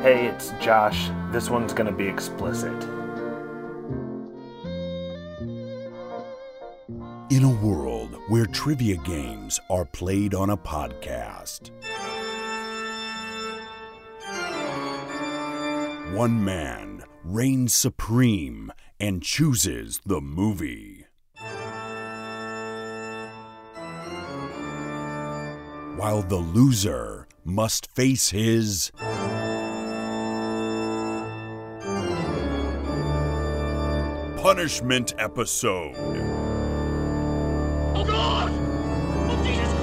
Hey, it's Josh. This one's gonna be explicit. In a world where trivia games are played on a podcast, one man reigns supreme and chooses the movie. While the loser must face his punishment episode. Oh God! Oh Jesus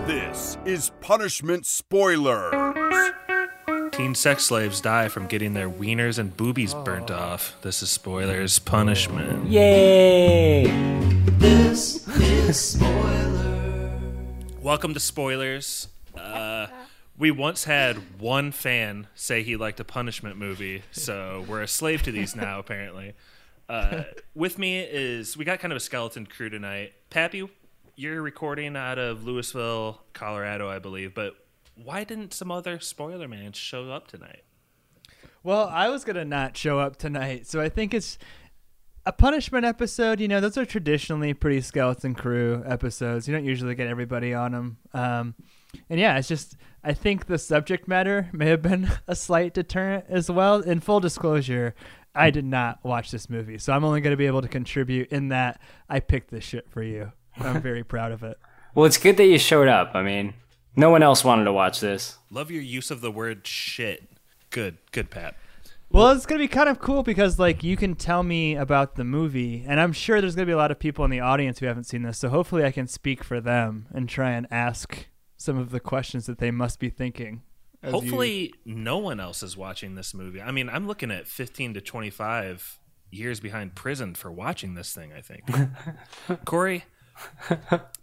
Christ! This is Punishment Spoilers. Teen sex slaves die from getting their wieners and boobies burnt off. This is Spoilers Punishment. Yay! This is Spoilers. Welcome to Spoilers. We once had one fan say he liked a punishment movie, so we're a slave to these now, apparently. With me is, we got kind of a skeleton crew tonight. Pappy, you're recording out of Louisville, Colorado, I believe, but why didn't some other spoiler man show up tonight? Well, I was going to not show up tonight, so I think it's a punishment episode. You know, those are traditionally pretty skeleton crew episodes. You don't usually get everybody on them. And yeah, it's just, I think the subject matter may have been a slight deterrent as well. In full disclosure, I did not watch this movie, so I'm only going to be able to contribute in that I picked this shit for you. I'm very proud of it. Well, it's good that you showed up. I mean, no one else wanted to watch this. Love your use of the word shit. Good, Pat. Well, it's going to be kind of cool because, like, you can tell me about the movie, and I'm sure there's going to be a lot of people in the audience who haven't seen this, so hopefully I can speak for them and try and ask some of the questions that they must be thinking. Hopefully no one else is watching this movie. I mean, I'm looking at 15 to 25 years behind prison for watching this thing, I think. Corey,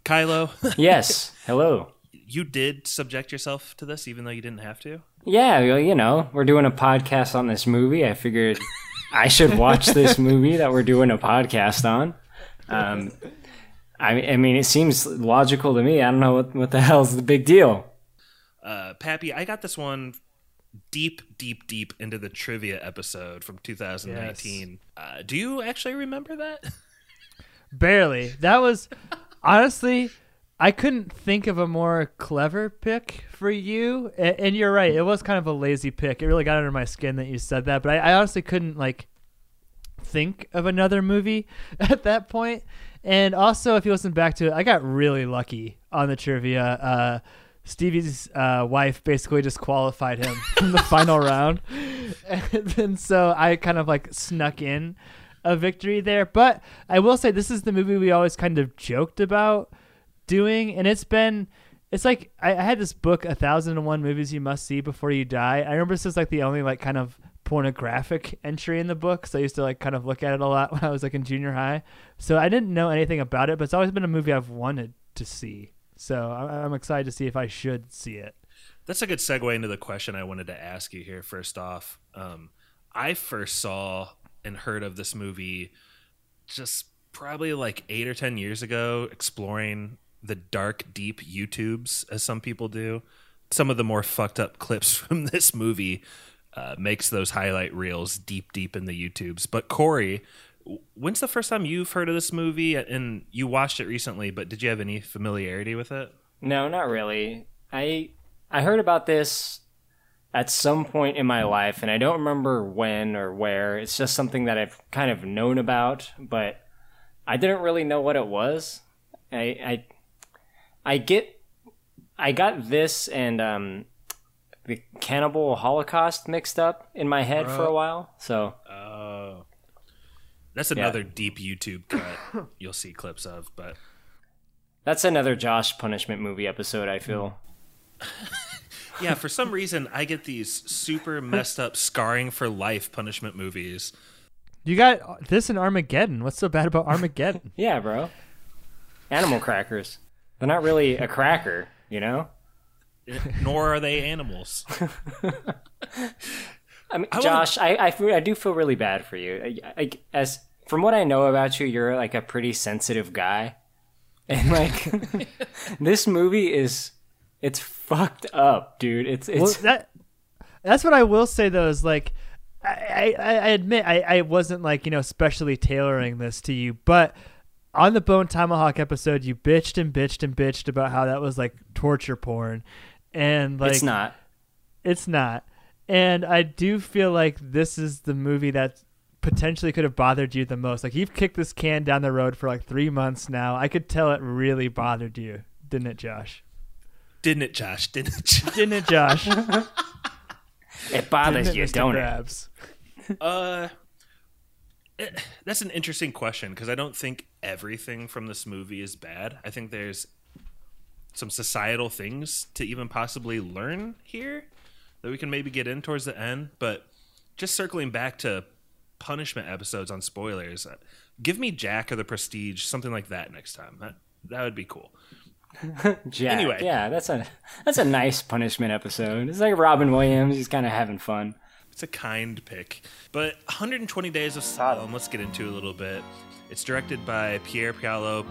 Kylo. Yes, hello. You did subject yourself to this even though you didn't have to? Yeah, well, you know, we're doing a podcast on this movie. I figured I should watch this movie that we're doing a podcast on. I mean, it seems logical to me. I don't know what the hell's the big deal. Pappy, I got this one deep into the trivia episode from 2019. Yes. Do you actually remember that? Barely. That was, honestly, I couldn't think of a more clever pick for you. And you're right. It was kind of a lazy pick. It really got under my skin that you said that. But I honestly couldn't, like, think of another movie at that point. And also, if you listen back to it, I got really lucky on the trivia. Stevie's wife basically disqualified him from the final round. And so I kind of like snuck in a victory there. But I will say this is the movie we always kind of joked about doing. And it's like I had this book, 1001 Movies You Must See Before You Die. I remember this is like the only like kind of pornographic entry in the book, so I used to like kind of look at it a lot when I was like in junior high, so I didn't know anything about it, but it's always been a movie I've wanted to see, so I'm excited to see if I should see it. That's a good segue into the question I wanted to ask you here. First off, I first saw and heard of this movie just probably like 8 or 10 years ago, exploring the dark deep YouTubes, as some people do. Some of the more fucked up clips from this movie makes those highlight reels deep in the YouTubes. But Corey, when's the first time you've heard of this movie? And you watched it recently, but did you have any familiarity with it? No, not really. I heard about this at some point in my life, and I don't remember when or where. It's just something that I've kind of known about, but I didn't really know what it was. I got this and the Cannibal Holocaust mixed up in my head for a while. So that's another deep YouTube cut you'll see clips of, but that's another Josh punishment movie episode, I feel. Yeah, for some reason I get these super messed up scarring for life punishment movies. You got this and Armageddon. What's so bad about Armageddon? Yeah, bro. Animal crackers. They're not really a cracker, you know? Nor are they animals. I mean, Josh, I do feel really bad for you. As from what I know about you, you're like a pretty sensitive guy, And like this movie is it's fucked up, dude. It's well, that's what I will say though, is like I admit I wasn't like, you know, specially tailoring this to you, but on the Bone Tomahawk episode you bitched and bitched and bitched about how that was like torture porn. And like It's not. And I do feel like this is the movie that potentially could have bothered you the most. Like you've kicked this can down the road for like 3 months now. I could tell it really bothered you, didn't it, Josh? Didn't it, Josh? It bothers you, don't it? That's an interesting question because I don't think everything from this movie is bad. I think there's some societal things to even possibly learn here that we can maybe get in towards the end. But just circling back to punishment episodes on spoilers, give me Jack or The Prestige, something like that next time. That would be cool. Jack. Anyway. Yeah, that's a nice punishment episode. It's like Robin Williams. He's kind of having fun. It's a kind pick. But 120 Days of Sodom, let's get into a little bit. It's directed by Pier Paolo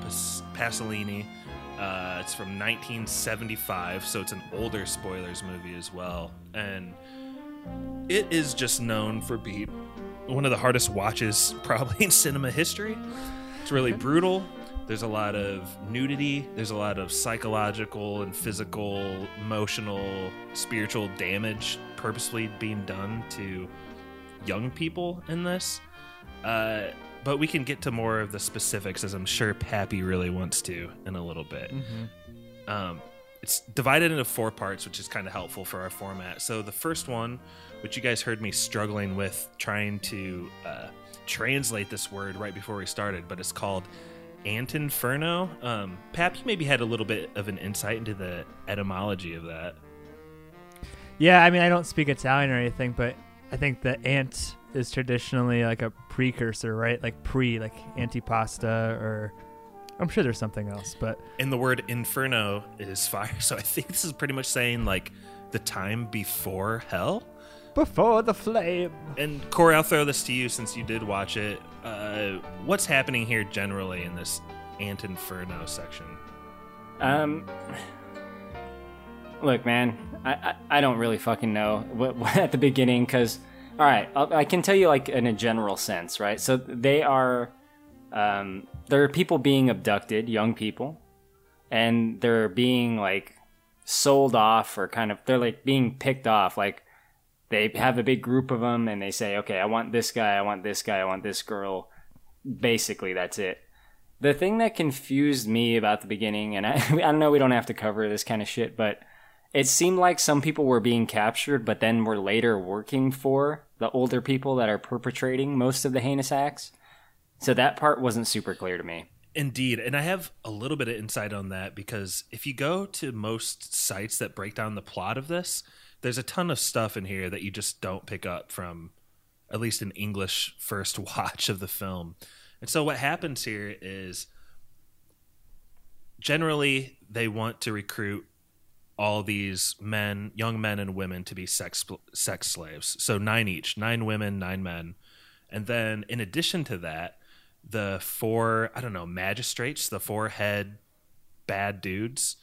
Pasolini. It's from 1975, so it's an older spoilers movie as well. And it is just known for being one of the hardest watches probably in cinema history. It's really brutal. There's a lot of nudity. There's a lot of psychological and physical, emotional, spiritual damage purposely being done to young people in this. But we can get to more of the specifics, as I'm sure Pappy really wants to, in a little bit. Mm-hmm. It's divided into 4 parts, which is kind of helpful for our format. So the first one, which you guys heard me struggling with trying to translate this word right before we started, but it's called Antinferno. Pap, you maybe had a little bit of an insight into the etymology of that. Yeah, I mean, I don't speak Italian or anything, but I think the ant is traditionally like a precursor, right? Like like antipasta, or I'm sure there's something else. But and the word inferno is fire, so I think this is pretty much saying like the time before hell. Before the flame. And Corey, I'll throw this to you since you did watch it. What's happening here generally in this Antinferno section? Look, man, I don't really fucking know what at the beginning, because, all right, I can tell you like in a general sense, right? So they are, there are people being abducted, young people, and they're being like sold off or kind of, they're like being picked off, like, they have a big group of them and they say, okay, I want this guy, I want this guy, I want this girl. Basically, that's it. The thing that confused me about the beginning, and I know we don't have to cover this kind of shit, but it seemed like some people were being captured, but then were later working for the older people that are perpetrating most of the heinous acts. So that part wasn't super clear to me. Indeed. And I have a little bit of insight on that, because if you go to most sites that break down the plot of this, there's a ton of stuff in here that you just don't pick up from at least an English first watch of the film. And so what happens here is generally they want to recruit all these men, young men and women, to be sex slaves. So 9 each, 9 women, 9 men. And then in addition to that, the 4, I don't know, magistrates, the 4 head bad dudes,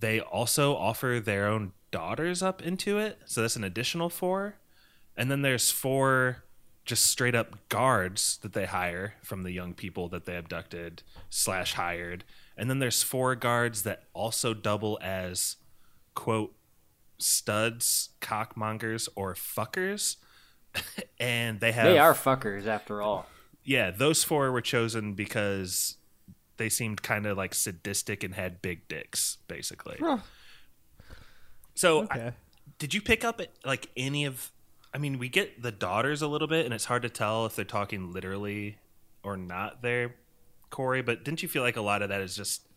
they also offer their own daughters up into it, so that's an additional 4. And then there's 4 just straight up guards that they hire from the young people that they abducted / hired. And then there's 4 guards that also double as quote studs, cockmongers, or fuckers. And they are fuckers after all. Yeah, those 4 were chosen because they seemed kind of like sadistic and had big dicks, basically. Huh. So okay. Did you pick up like any of, I mean, we get the daughters a little bit and it's hard to tell if they're talking literally or not there, Corey, but didn't you feel like a lot of that is just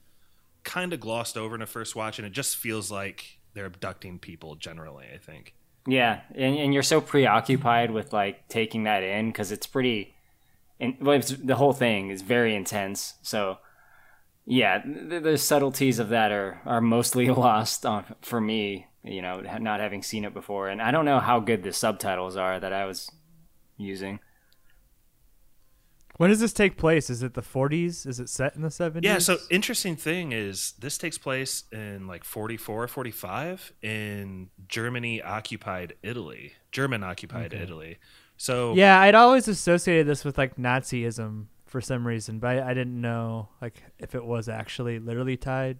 kind of glossed over in a first watch, and it just feels like they're abducting people generally, I think. Yeah. And you're so preoccupied with like taking that in, because it's pretty, the whole thing is very intense. So yeah, the subtleties of that are mostly lost for me, you know, not having seen it before. And I don't know how good the subtitles are that I was using. When does this take place? Is it the 40s? Is it set in the 70s? Yeah, so interesting thing is this takes place in like 44, 45 in German-occupied Italy. So yeah, I'd always associated this with like Nazism for some reason, but I didn't know like if it was actually literally tied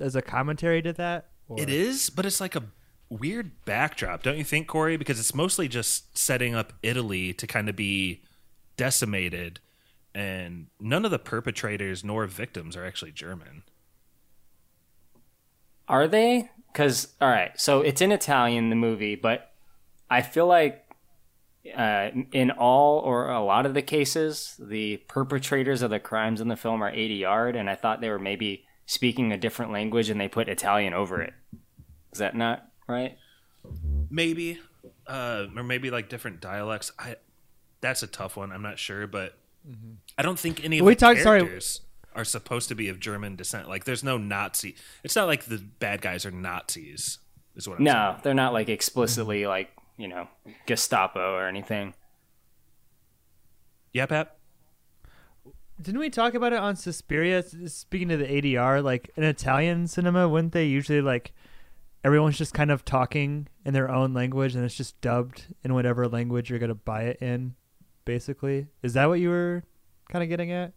as a commentary to that. Or... It is, but it's like a weird backdrop, don't you think, Corey? Because it's mostly just setting up Italy to kind of be decimated, and none of the perpetrators nor victims are actually German. Are they? Because, all right, so it's in Italian, the movie, but I feel like in all or a lot of the cases, the perpetrators of the crimes in the film are 80 yard, and I thought they were maybe speaking a different language and they put Italian over it. Is that not right? Maybe, or maybe like different dialects. That's a tough one. I'm not sure, but I don't think any of the characters are supposed to be of German descent. Like, there's no Nazi. It's not like the bad guys are Nazis. Is what I'm saying. They're not like explicitly like, you know, Gestapo or anything. Yeah, Pat. Didn't we talk about it on Suspiria? Speaking of the ADR, like in Italian cinema, wouldn't they usually like everyone's just kind of talking in their own language and it's just dubbed in whatever language you're going to buy it in, basically? Is that what you were kind of getting at?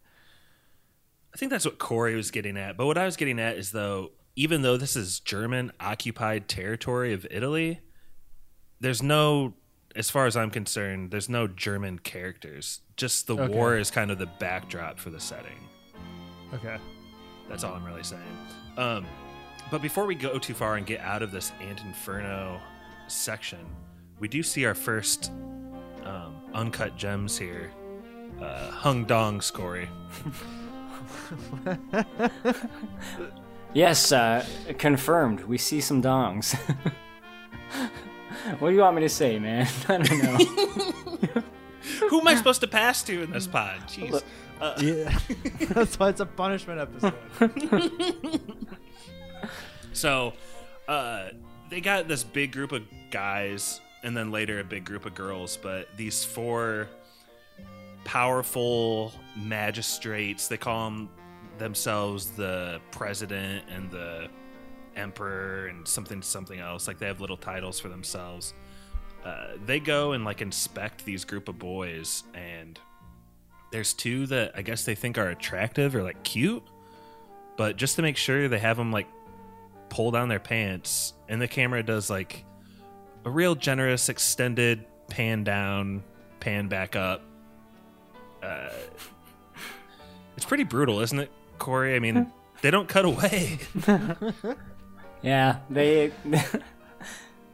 I think that's what Corey was getting at. But what I was getting at is, though, even though this is German-occupied territory of Italy, there's no... As far as I'm concerned, there's no German characters. Just the war is kind of the backdrop for the setting. Okay. That's all I'm really saying. But before we go too far and get out of this Ant Inferno section, we do see our first uncut gems here. Hung Dong Corey. Yes, confirmed. We see some dongs. What do you want me to say, man? I don't know. Who am I supposed to pass to in this pod? Jeez. Yeah. That's why it's a punishment episode. So, they got this big group of guys and then later a big group of girls, but these four powerful magistrates, they call themselves the president and the emperor and something else, like they have little titles for themselves. They go and like inspect these group of boys, and there's two that I guess they think are attractive or like cute, but just to make sure, they have them like pull down their pants, and the camera does like a real generous extended pan down, pan back up. It's pretty brutal, isn't it, Corey? I mean, they don't cut away. Yeah, they're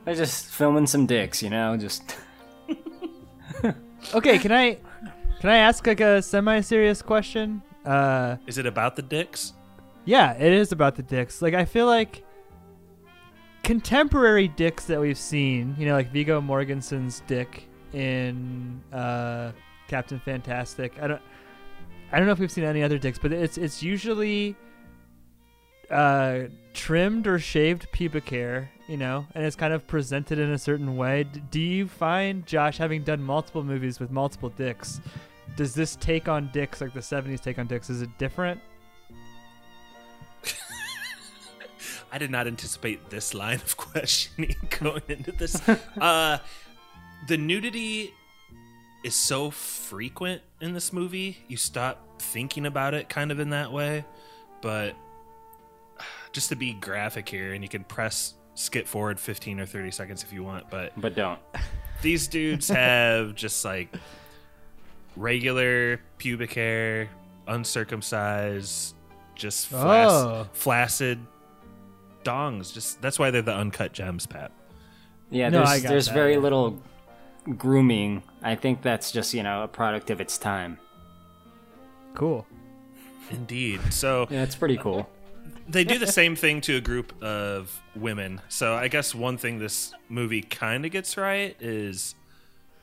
just filming some dicks, you know, just. Okay, can I ask like a semi-serious question? Is it about the dicks? Yeah, it is about the dicks. Like, I feel like contemporary dicks that we've seen, you know, like Viggo Mortensen's dick in Captain Fantastic. I don't know if we've seen any other dicks, but it's usually trimmed or shaved pubic hair, you know, and it's kind of presented in a certain way. Do you find, Josh, having done multiple movies with multiple dicks, does this take on dicks, like the 70s take on dicks, is it different? I did not anticipate this line of questioning going into this. The nudity is so frequent in this movie, you stop thinking about it kind of in that way, but just to be graphic here, and you can press skip forward 15 or 30 seconds if you want, but don't. These dudes have just like regular pubic hair, uncircumcised, just flaccid dongs. Just that's why they're the uncut gems, Pat. Yeah, there's very little grooming. I think that's just, you know, a product of its time. Cool. Indeed. So yeah, it's pretty cool. They do the same thing to a group of women. So I guess one thing this movie kind of gets right is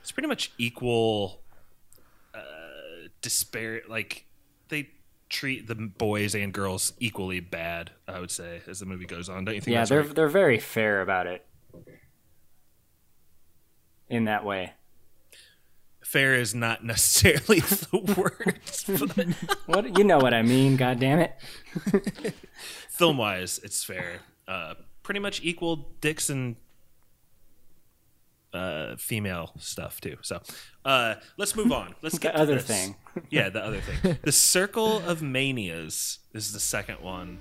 it's pretty much equal disparate. Like, they treat the boys and girls equally bad, I would say, as the movie goes on. Don't you think? Yeah, they're very fair about it in that way. fair is not necessarily the word. What, you know what I mean, goddammit. Film-wise, it's fair. Pretty much equal dicks and female stuff, too. So let's move on. Let's get the other thing. Yeah, the other thing. The Circle of Manias is the second one.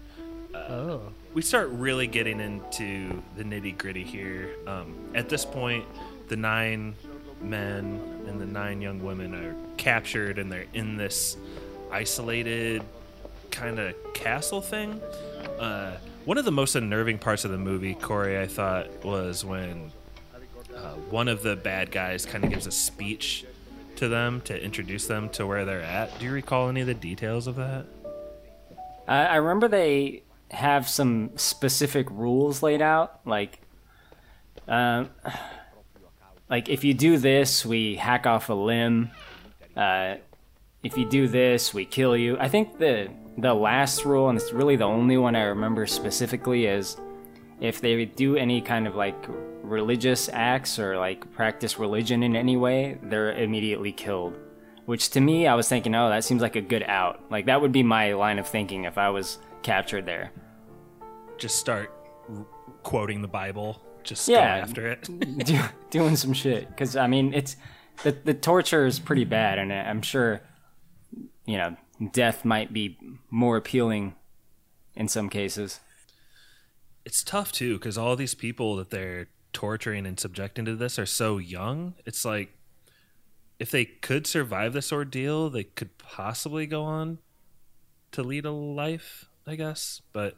We start really getting into the nitty-gritty here. At this point, the 9 men and the 9 young women are captured, and they're in this isolated kind of castle thing. One of the most unnerving parts of the movie, Corey, I thought, was when one of the bad guys kind of gives a speech to them to introduce them to where they're at. Do you recall any of the details of that? I remember they have some specific rules laid out, like if you do this, we hack off a limb. If you do this, we kill you. I think the last rule, and it's really the only one I remember specifically, is if they do any kind of like religious acts or like practice religion in any way, they're immediately killed. Which to me, I was thinking, oh, that seems like a good out. Like that would be my line of thinking if I was captured there. Just start quoting the Bible. Just yeah, go after it. Doing some shit, because I mean, it's the torture is pretty bad, and I'm sure, you know, death might be more appealing in some cases. It's tough too, because all these people that they're torturing and subjecting to this are so young. It's like, if they could survive this ordeal, they could possibly go on to lead a life, I guess. But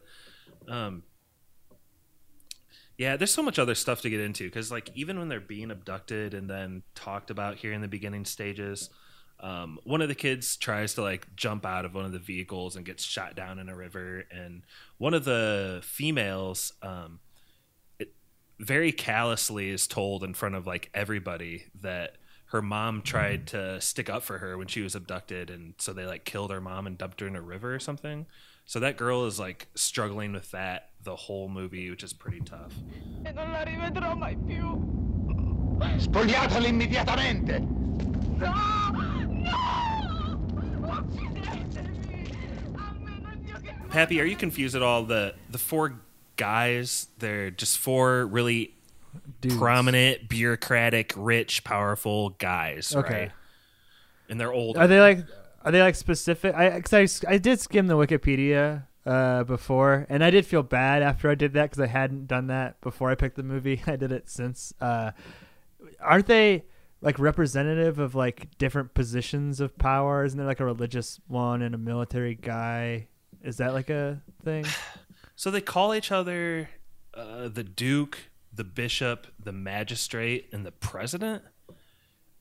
yeah, there's so much other stuff to get into, because like even when they're being abducted and then talked about here in the beginning stages, one of the kids tries to like jump out of one of the vehicles and gets shot down in a river, and one of the females very callously is told in front of like everybody that her mom tried to stick up for her when she was abducted, and so they like killed her mom and dumped her in a river or something. So that girl is like struggling with that the whole movie, which is pretty tough. Spogliateli immediatamente! No! Pappy, are you confused at all? The 4 guys, they're just 4 really dudes. Prominent, bureaucratic, rich, powerful guys, okay. Right? And they're old. Are they like specific? Because I did skim the Wikipedia before, and I did feel bad after I did that because I hadn't done that before I picked the movie. I did it since. Aren't they like representative of like different positions of power? Isn't there like a religious one and a military guy? Is that like a thing? So they call each other the Duke, the Bishop, the Magistrate, and the President.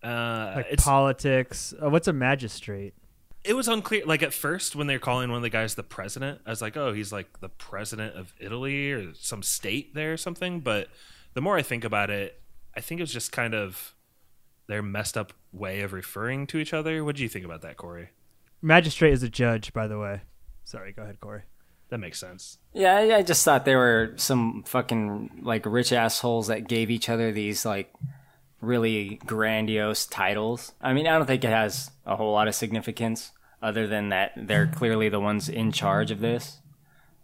Like politics. What's a magistrate? It was unclear. Like at first, when they're calling one of the guys the president, I was like, "Oh, he's like the president of Italy or some state there or something." But the more I think about it, I think it was just kind of their messed up way of referring to each other. What do you think about that, Corey? Magistrate is a judge, by the way. Sorry, go ahead, Corey. That makes sense. Yeah, I just thought they were some fucking like rich assholes that gave each other these like really grandiose titles. I mean, I don't think it has a whole lot of significance other than that they're clearly the ones in charge of this.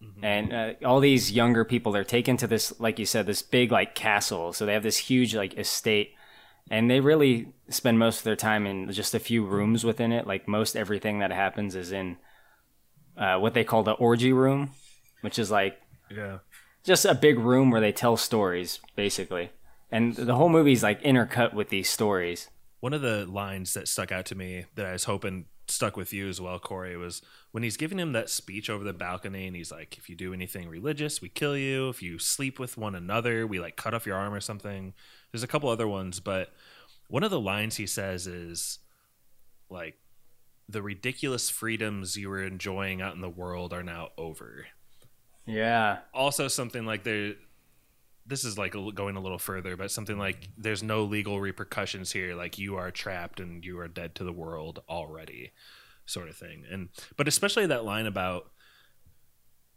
Mm-hmm. And all these younger people, they're taken to this, like you said, this big like castle. So they have this huge like estate, and they really spend most of their time in just a few rooms within it. Like most everything that happens is in what they call the orgy room, which is like just a big room where they tell stories basically. And the whole movie's like intercut with these stories. One of the lines that stuck out to me that I was hoping stuck with you as well, Corey, was when he's giving him that speech over the balcony, and he's like, if you do anything religious, we kill you. If you sleep with one another, we like cut off your arm or something. There's a couple other ones, but one of the lines he says is like, the ridiculous freedoms you were enjoying out in the world are now over. Yeah. Also something like this is like going a little further, but something like there's no legal repercussions here. Like you are trapped and you are dead to the world already, sort of thing. But especially that line about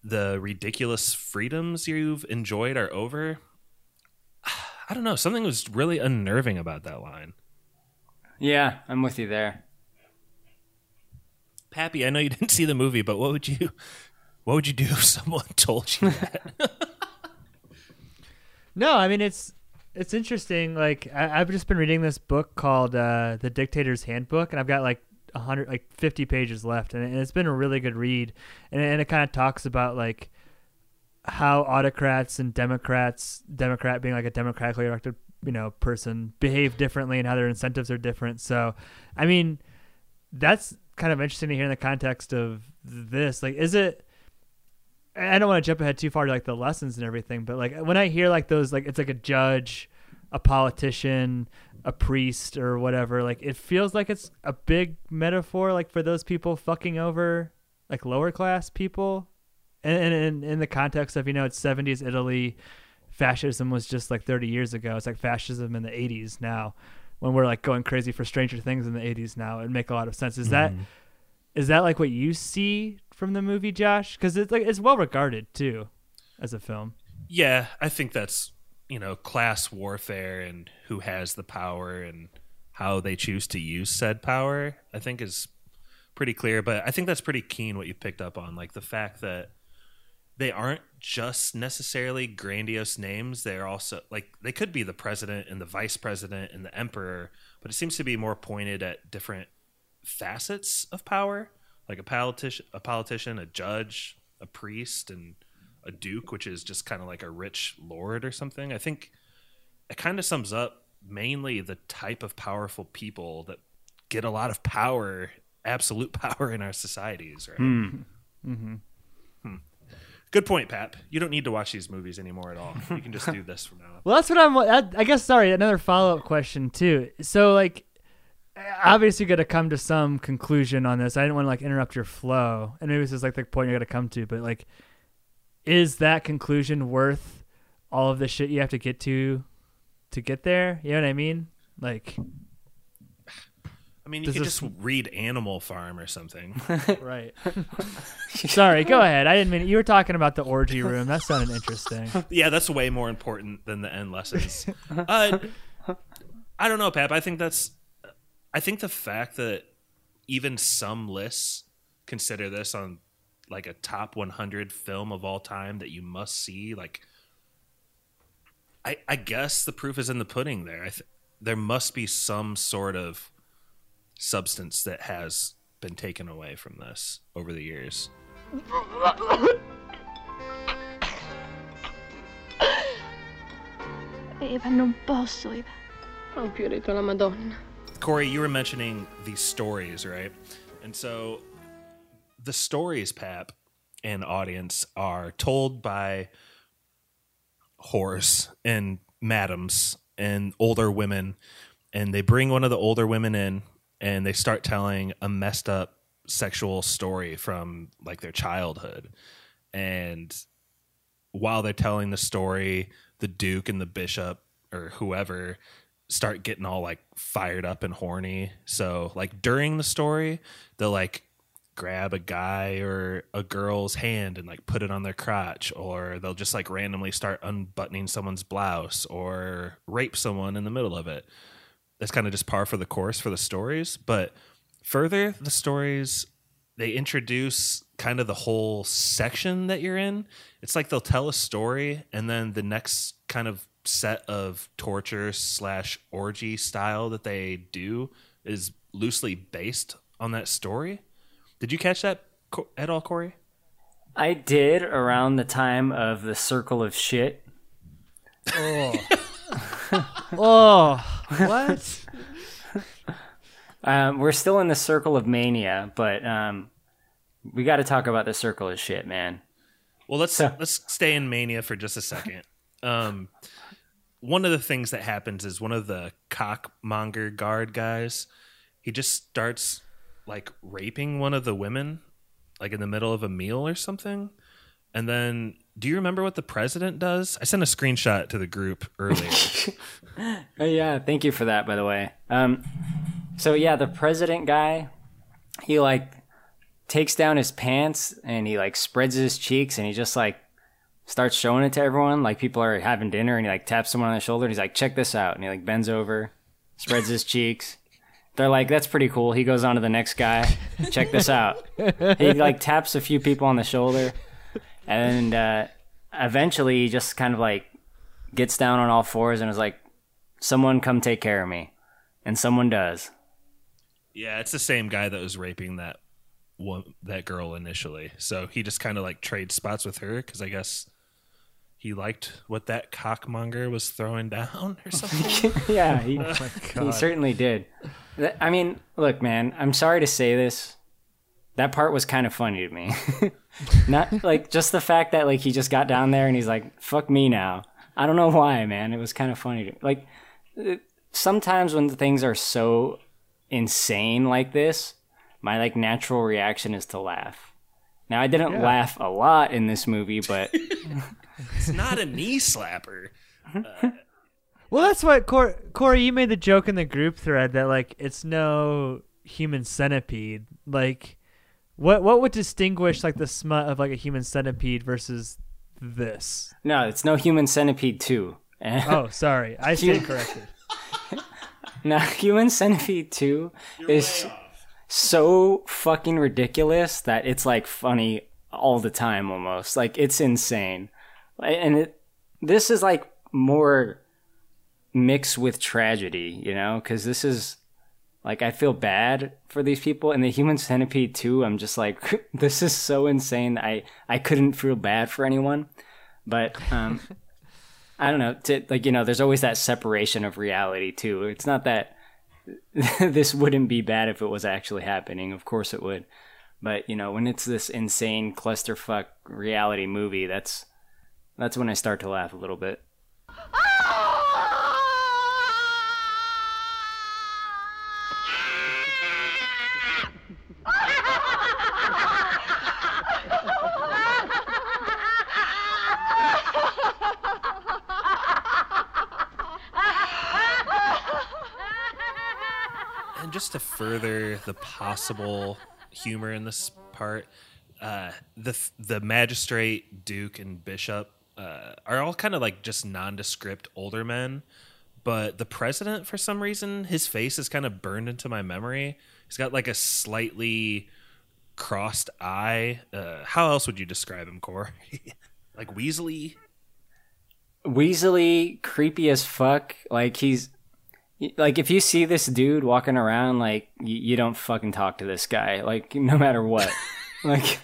the ridiculous freedoms you've enjoyed are over. I don't know. Something was really unnerving about that line. Yeah, I'm with you there. Pappy, I know you didn't see the movie, but what would you do if someone told you that? No, I mean, it's interesting. Like, I've just been reading this book called The Dictator's Handbook, and I've got like 50 pages left, and it's been a really good read. And it kind of talks about like how autocrats and Democrats, Democrat being like a democratically elected, you know, person, behave differently and how their incentives are different. So, I mean, that's kind of interesting to hear in the context of this. Like, is it? I don't want to jump ahead too far to like the lessons and everything, but like when I hear like those, like it's like a judge, a politician, a priest or whatever, like it feels like it's a big metaphor, like for those people fucking over like lower class people. And in the context of, you know, it's 70s Italy, fascism was just like 30 years ago. It's like fascism in the 80s now, when we're like going crazy for Stranger Things in the 80s now. It'd make a lot of sense. Is that like what you see from the movie, Josh? Because it's like it's well regarded too as a film. Yeah, I think that's, you know, class warfare and who has the power and how they choose to use said power, I think is pretty clear. But I think that's pretty keen what you picked up on, like the fact that they aren't just necessarily grandiose names. They're also like, they could be the president and the vice president and the emperor, but it seems to be more pointed at different facets of power, like a politician, a judge, a priest, and a duke, which is just kind of like a rich lord or something. I think it kind of sums up mainly the type of powerful people that get a lot of power, absolute power in our societies, right? Good point, Pap. You don't need to watch these movies anymore at all. You can just do this from now on. Well, that's what I guess, sorry, another follow-up question too. So like, obviously got to come to some conclusion on this. I didn't want to like interrupt your flow, and maybe this is like the point you got to come to, but like, is that conclusion worth all of the shit you have to get there? You know what I mean? Like, I mean, you could just read Animal Farm or something. Right. Sorry, go ahead. I didn't mean it. You were talking about the orgy room. That sounded interesting. Yeah, that's way more important than the end lessons. I don't know, Pap. I think the fact that even some lists consider this on like a top 100 film of all time that you must see, like, I guess the proof is in the pudding there. There must be some sort of substance that has been taken away from this over the years. Eva, non posso, Eva. Ho piorito la Madonna. Corey, you were mentioning these stories, right? And so the stories, Pap, and audience, are told by whores and madams and older women. And they bring one of the older women in, and they start telling a messed up sexual story from like their childhood. And while they're telling the story, the Duke and the Bishop or whoever start getting all like fired up and horny. So like during the story, they'll like grab a guy or a girl's hand and like put it on their crotch, or they'll just like randomly start unbuttoning someone's blouse or rape someone in the middle of it. That's kind of just par for the course for the stories. But further, the stories, they introduce kind of the whole section that you're in. It's like they'll tell a story, and then the next kind of set of torture / orgy style that they do is loosely based on that story. Did you catch that at all, Corey? I did, around the time of the Circle of Shit. Oh, oh, what? We're still in the Circle of Mania, but we got to talk about the Circle of Shit, man. Well, let's stay in Mania for just a second. One of the things that happens is one of the cockmonger guard guys, he just starts like raping one of the women, like in the middle of a meal or something. And then, do you remember what the president does? I sent a screenshot to the group earlier. Yeah, thank you for that, by the way. So yeah, the president guy, he like takes down his pants and he like spreads his cheeks and he just like starts showing it to everyone. Like people are having dinner and he like taps someone on the shoulder and he's like, check this out. And he like bends over, spreads his cheeks, They're like, that's pretty cool. He goes on to the next guy. Check this out. He like taps a few people on the shoulder, and eventually he just kind of like gets down on all fours and is like, someone come take care of me. And someone does. Yeah, it's the same guy that was raping that girl initially. So he just kind of like trades spots with her because I guess he liked what that cockmonger was throwing down or something. Yeah, he certainly did. I mean, look, man, I'm sorry to say this. That part was kind of funny to me. Not like just the fact that like he just got down there and he's like, fuck me now. I don't know why, man. It was kind of funny. Like sometimes when things are so insane like this, my like natural reaction is to laugh. Now I didn't laugh a lot in this movie, but it's not a knee slapper. Well, that's what Corey, you made the joke in the group thread that like it's no human centipede. Like what would distinguish like the smut of like a human centipede versus this? No, it's no Human Centipede 2. Oh, sorry. I stand corrected. No, Human Centipede 2 is so fucking ridiculous that it's like funny all the time almost. Like it's insane. And this is like more mixed with tragedy, you know? Because this is like, I feel bad for these people. And the Human Centipede 2, I'm just like, this is so insane. I couldn't feel bad for anyone. But I don't know. Like, you know, there's always that separation of reality, too. It's not that this wouldn't be bad if it was actually happening. Of course it would. But, you know, when it's this insane clusterfuck reality movie, that's when I start to laugh a little bit. And just to further the possible humor in this part, the magistrate, duke, and bishop are all kind of like just nondescript older men, but the president, for some reason, his face is kind of burned into my memory. He's got like a slightly crossed eye. How else would you describe him, Corey? Like weaselly? Weaselly, creepy as fuck. Like he's... Like, if you see this dude walking around, like, you don't fucking talk to this guy. Like, no matter what. Like,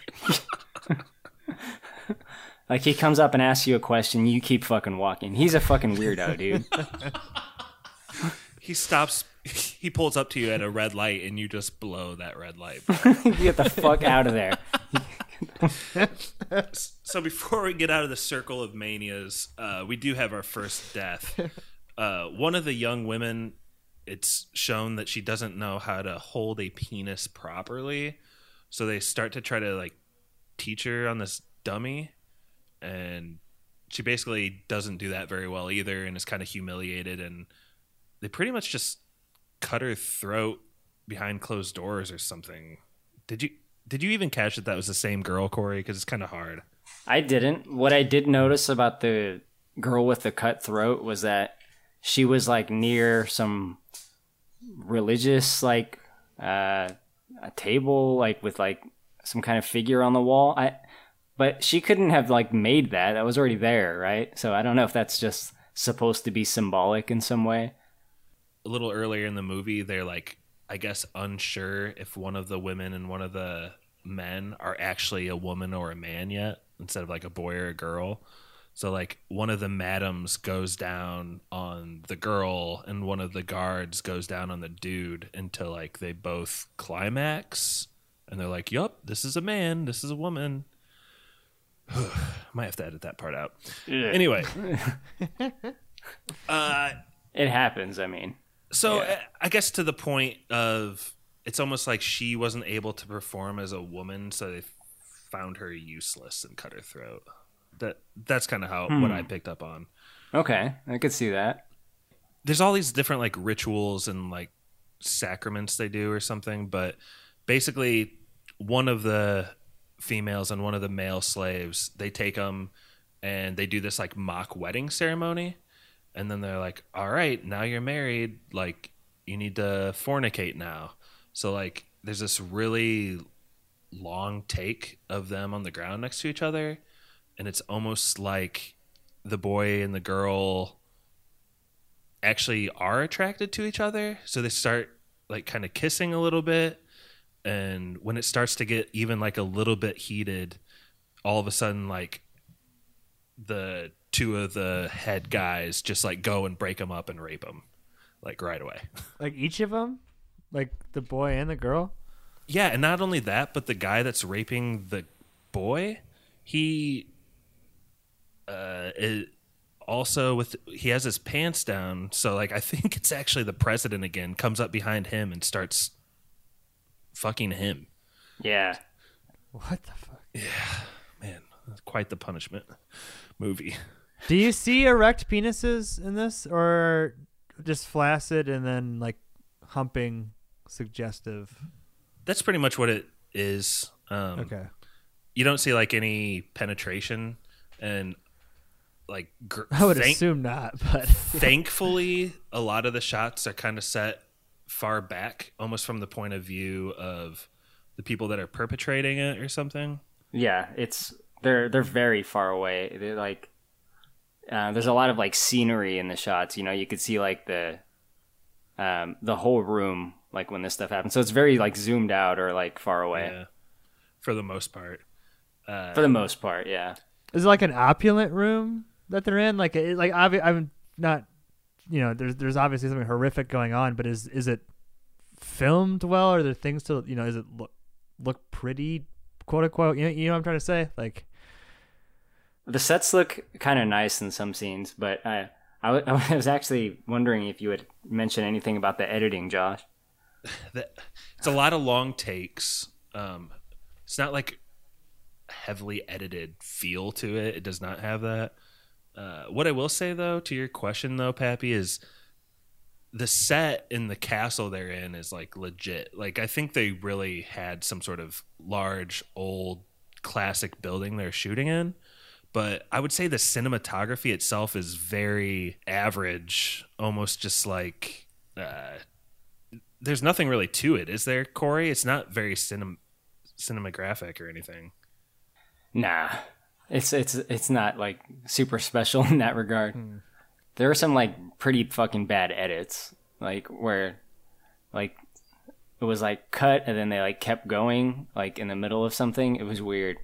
like, he comes up and asks you a question, you keep fucking walking. He's a fucking weirdo, dude. He pulls up to you at a red light, and you just blow that red light. You get the fuck out of there. So before we get out of the circle of manias, we do have our first death. One of the young women, it's shown that she doesn't know how to hold a penis properly. So they start to try to like teach her on this dummy. And she basically doesn't do that very well either and is kind of humiliated. And they pretty much just cut her throat behind closed doors or something. Did you even catch that was the same girl, Corey? Because it's kind of hard. I didn't. What I did notice about the girl with the cut throat was that she was like near some religious like a table like with like some kind of figure on the wall. But she couldn't have like made that. That was already there, right? So I don't know if that's just supposed to be symbolic in some way. A little earlier in the movie, they're like, I guess, unsure if one of the women and one of the men are actually a woman or a man yet, instead of like a boy or a girl. So, like, one of the madams goes down on the girl and one of the guards goes down on the dude until, like, they both climax. And they're like, yup, this is a man. This is a woman. Might have to edit that part out. Yeah. Anyway. It happens, I mean. So, yeah. I guess to the point of it's almost like she wasn't able to perform as a woman, so they found her useless and cut her throat. That's kind of how what I picked up on. Okay, I could see that. There's all these different like rituals and like sacraments they do or something, but basically one of the females and one of the male slaves, they take them and they do this like mock wedding ceremony, and then they're like, all right, now you're married, like you need to fornicate now. So like there's this really long take of them on the ground next to each other, and it's almost like the boy and the girl actually are attracted to each other. So they start like kind of kissing a little bit, and when it starts to get even like a little bit heated, all of a sudden like the two of the head guys just like go and break them up and rape them like right away. Like each of them? Like the boy and the girl? Yeah, and not only that, but the guy that's raping the boy, he is also with, he has his pants down, so like I think it's actually the president again comes up behind him and starts fucking him. Yeah. What the fuck? Yeah, man, that's quite the punishment movie. Do you see erect penises in this, or just flaccid and then like humping suggestive? That's pretty much what it is. Okay. You don't see like any penetration, and like I would assume not, but thankfully a lot of the shots are kind of set far back, almost from the point of view of the people that are perpetrating it or something. Yeah, it's they're very far away. They're like there's a lot of like scenery in the shots. You know, you could see like the whole room like when this stuff happens. So it's very like zoomed out or like far away. Yeah. For the most part. Yeah. Is it like an opulent room that they're in? Like I'm not, you know, there's obviously something horrific going on, but is it filmed well? Are there things to, you know, is it look pretty, quote unquote? You know what I'm trying to say? Like the sets look kind of nice in some scenes, but I was actually wondering if you would mention anything about the editing, Josh. It's a lot of long takes. It's not like heavily edited feel to it. It does not have that. What I will say, though, to your question, though, Pappy, is the set in the castle they're in is like legit. Like I think they really had some sort of large, old, classic building they're shooting in. But I would say the cinematography itself is very average, almost just like there's nothing really to it, is there, Corey? It's not very cinematographic or anything. Nah, it's not like super special in that regard. There are some like pretty fucking bad edits, like where like it was like cut and then they like kept going like in the middle of something. It was weird.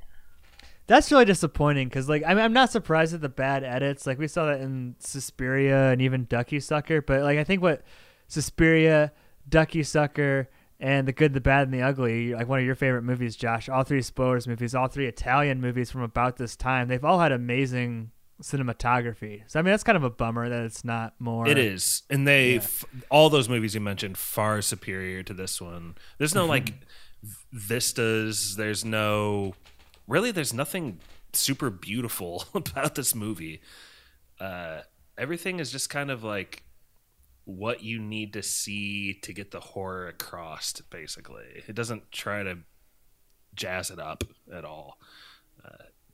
That's really disappointing because, like, I'm not surprised at the bad edits. Like, we saw that in Suspiria and even Ducky Sucker. But, like, I think what Suspiria, Ducky Sucker, and The Good, The Bad, and The Ugly, like one of your favorite movies, Josh, all three Spoilers movies, all three Italian movies from about this time, they've all had amazing cinematography. So, I mean, that's kind of a bummer that it's not more. It is. And all those movies you mentioned far superior to this one. There's no, like, vistas. There's no... Really, there's nothing super beautiful about this movie. Everything is just kind of like what you need to see to get the horror across, basically. It doesn't try to jazz it up at all.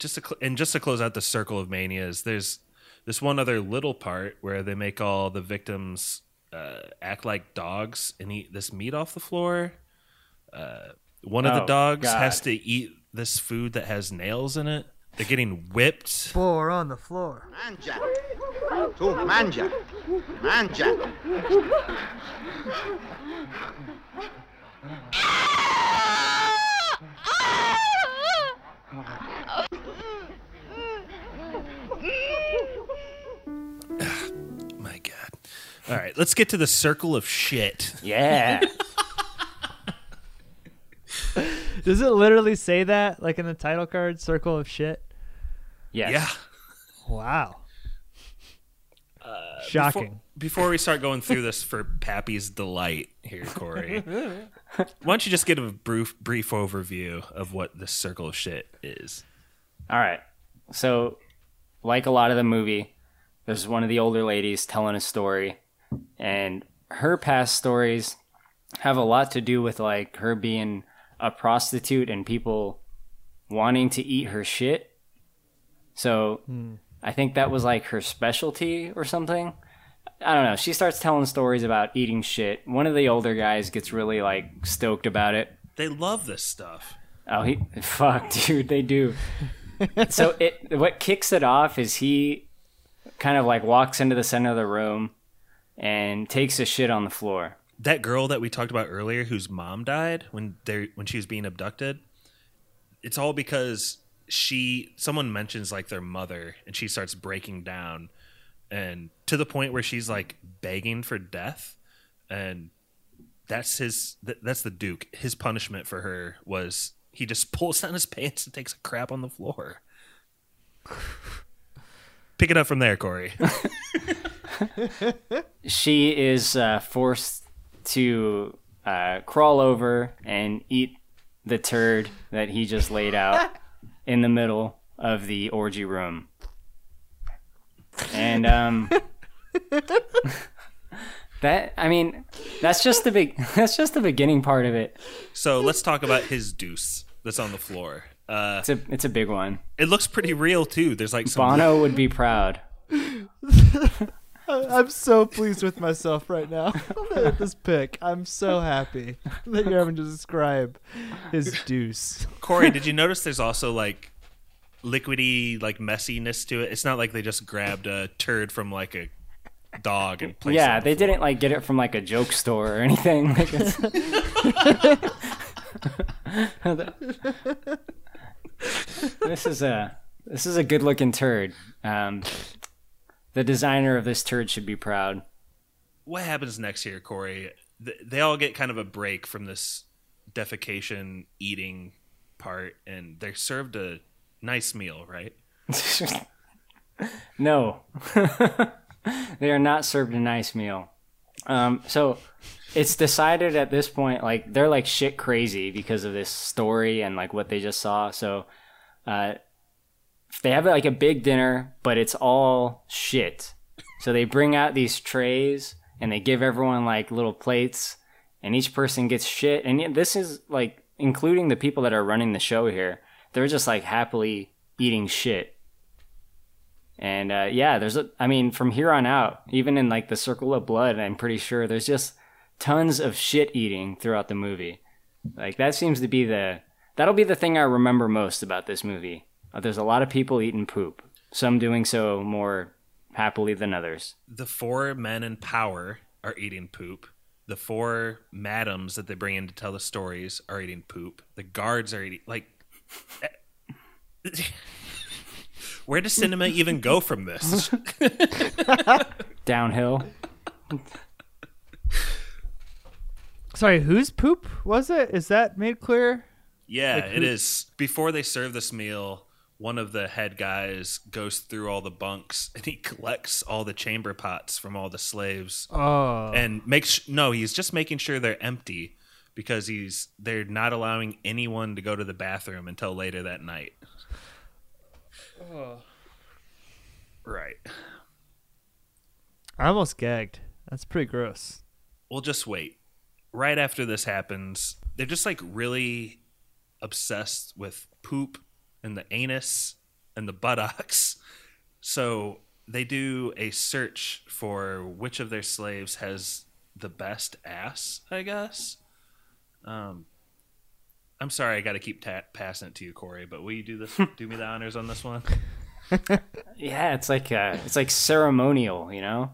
Just to close out the circle of manias, there's this one other little part where they make all the victims act like dogs and eat this meat off the floor. One of the dogs has to eat this food that has nails in it. They're getting whipped. Four on the floor. Mangia. Tu mangia. Mangia. My God. All right, let's get to the circle of shit. Yeah. Does it literally say that, like in the title card, circle of shit? Yes. Yeah. Wow. Shocking. Before we start going through this for Pappy's delight here, Corey, why don't you just give a brief overview of what this circle of shit is? All right. So, like a lot of the movie, there's one of the older ladies telling a story, and her past stories have a lot to do with like her being a prostitute and people wanting to eat her shit. So I think that was like her specialty or something. I don't know. She starts telling stories about eating shit. One of the older guys gets really, like, stoked about it. They love this stuff. Oh, he... Fuck, dude, they do. So what kicks it off is he kind of, like, walks into the center of the room and takes a shit on the floor. That girl that we talked about earlier whose mom died when she was being abducted, it's all because someone mentions, like, their mother, and she starts breaking down, and to the point where she's, like, begging for death. And that's the Duke. His punishment for her was he just pulls down his pants and takes a crap on the floor. Pick it up from there, Corey. She is forced to crawl over and eat the turd that he just laid out in the middle of the orgy room. And that's just the beginning part of it. So let's talk about his deuce that's on the floor. It's a big one. It looks pretty real too. There's like some Bono would be proud. I'm so pleased with myself right now at this pick. I'm so happy that you're having to describe his deuce. Corey, did you notice there's also like liquidy, like messiness to it? It's not like they just grabbed a turd from like a dog and placed it on the floor. They didn't like get it from like a joke store or anything. Like this is a good looking turd. The designer of this turd should be proud. What happens next here, Corey? They all get kind of a break from this defecation eating part, and they're served a nice meal, right? No. They are not served a nice meal. So it's decided at this point, like, they're like shit crazy because of this story and like what they just saw. So they have like a big dinner, but it's all shit. So they bring out these trays and they give everyone like little plates, and each person gets shit. And this is like including the people that are running the show here. They're just like happily eating shit. And from here on out, even in like the Circle of Blood, I'm pretty sure there's just tons of shit eating throughout the movie. Like that seems to be that'll be the thing I remember most about this movie. There's a lot of people eating poop, some doing so more happily than others. The four men in power are eating poop. The four madams that they bring in to tell the stories are eating poop. The guards are eating... Like, where does cinema even go from this? Downhill. Sorry, whose poop was it? Is that made clear? Yeah, like it is. Before they serve this meal... One of the head guys goes through all the bunks and he collects all the chamber pots from all the slaves. Oh. And he's just making sure they're empty because they're not allowing anyone to go to the bathroom until later that night. Oh. Right. I almost gagged. That's pretty gross. Well, just wait. Right after this happens, they're just like really obsessed with poop and the anus and the buttocks. So they do a search for which of their slaves has the best ass, I guess. I'm sorry, I got to keep passing it to you, Corey, but will you do me the honors on this one? Yeah, it's like ceremonial, you know?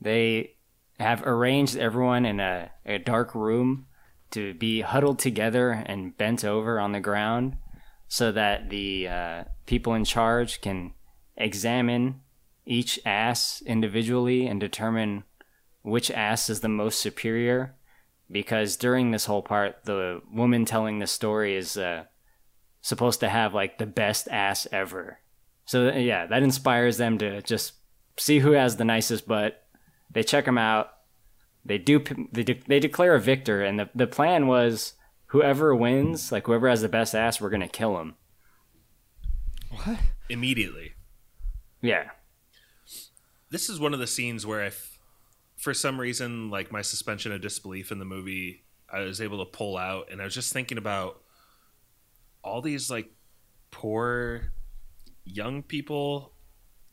They have arranged everyone in a dark room to be huddled together and bent over on the ground, so that the people in charge can examine each ass individually and determine which ass is the most superior. Because during this whole part, the woman telling the story is supposed to have like the best ass ever. So yeah, that inspires them to just see who has the nicest butt. They check them out. They declare a victor, and the plan was... Whoever wins, like whoever has the best ass, we're going to kill him. What? Immediately. Yeah. This is one of the scenes where if for some reason, like my suspension of disbelief in the movie, I was able to pull out, and I was just thinking about all these like poor young people,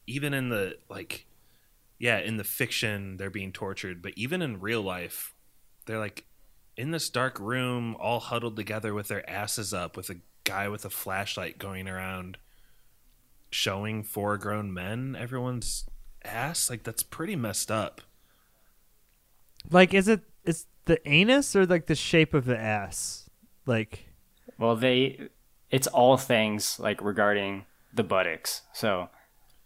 even in the like yeah, in the fiction, they're being tortured. But even in real life, they're like in this dark room, all huddled together with their asses up, with a guy with a flashlight going around showing four grown men everyone's ass. Like, that's pretty messed up. Like, is the anus or like the shape of the ass? Like, well, it's all things like regarding the buttocks. So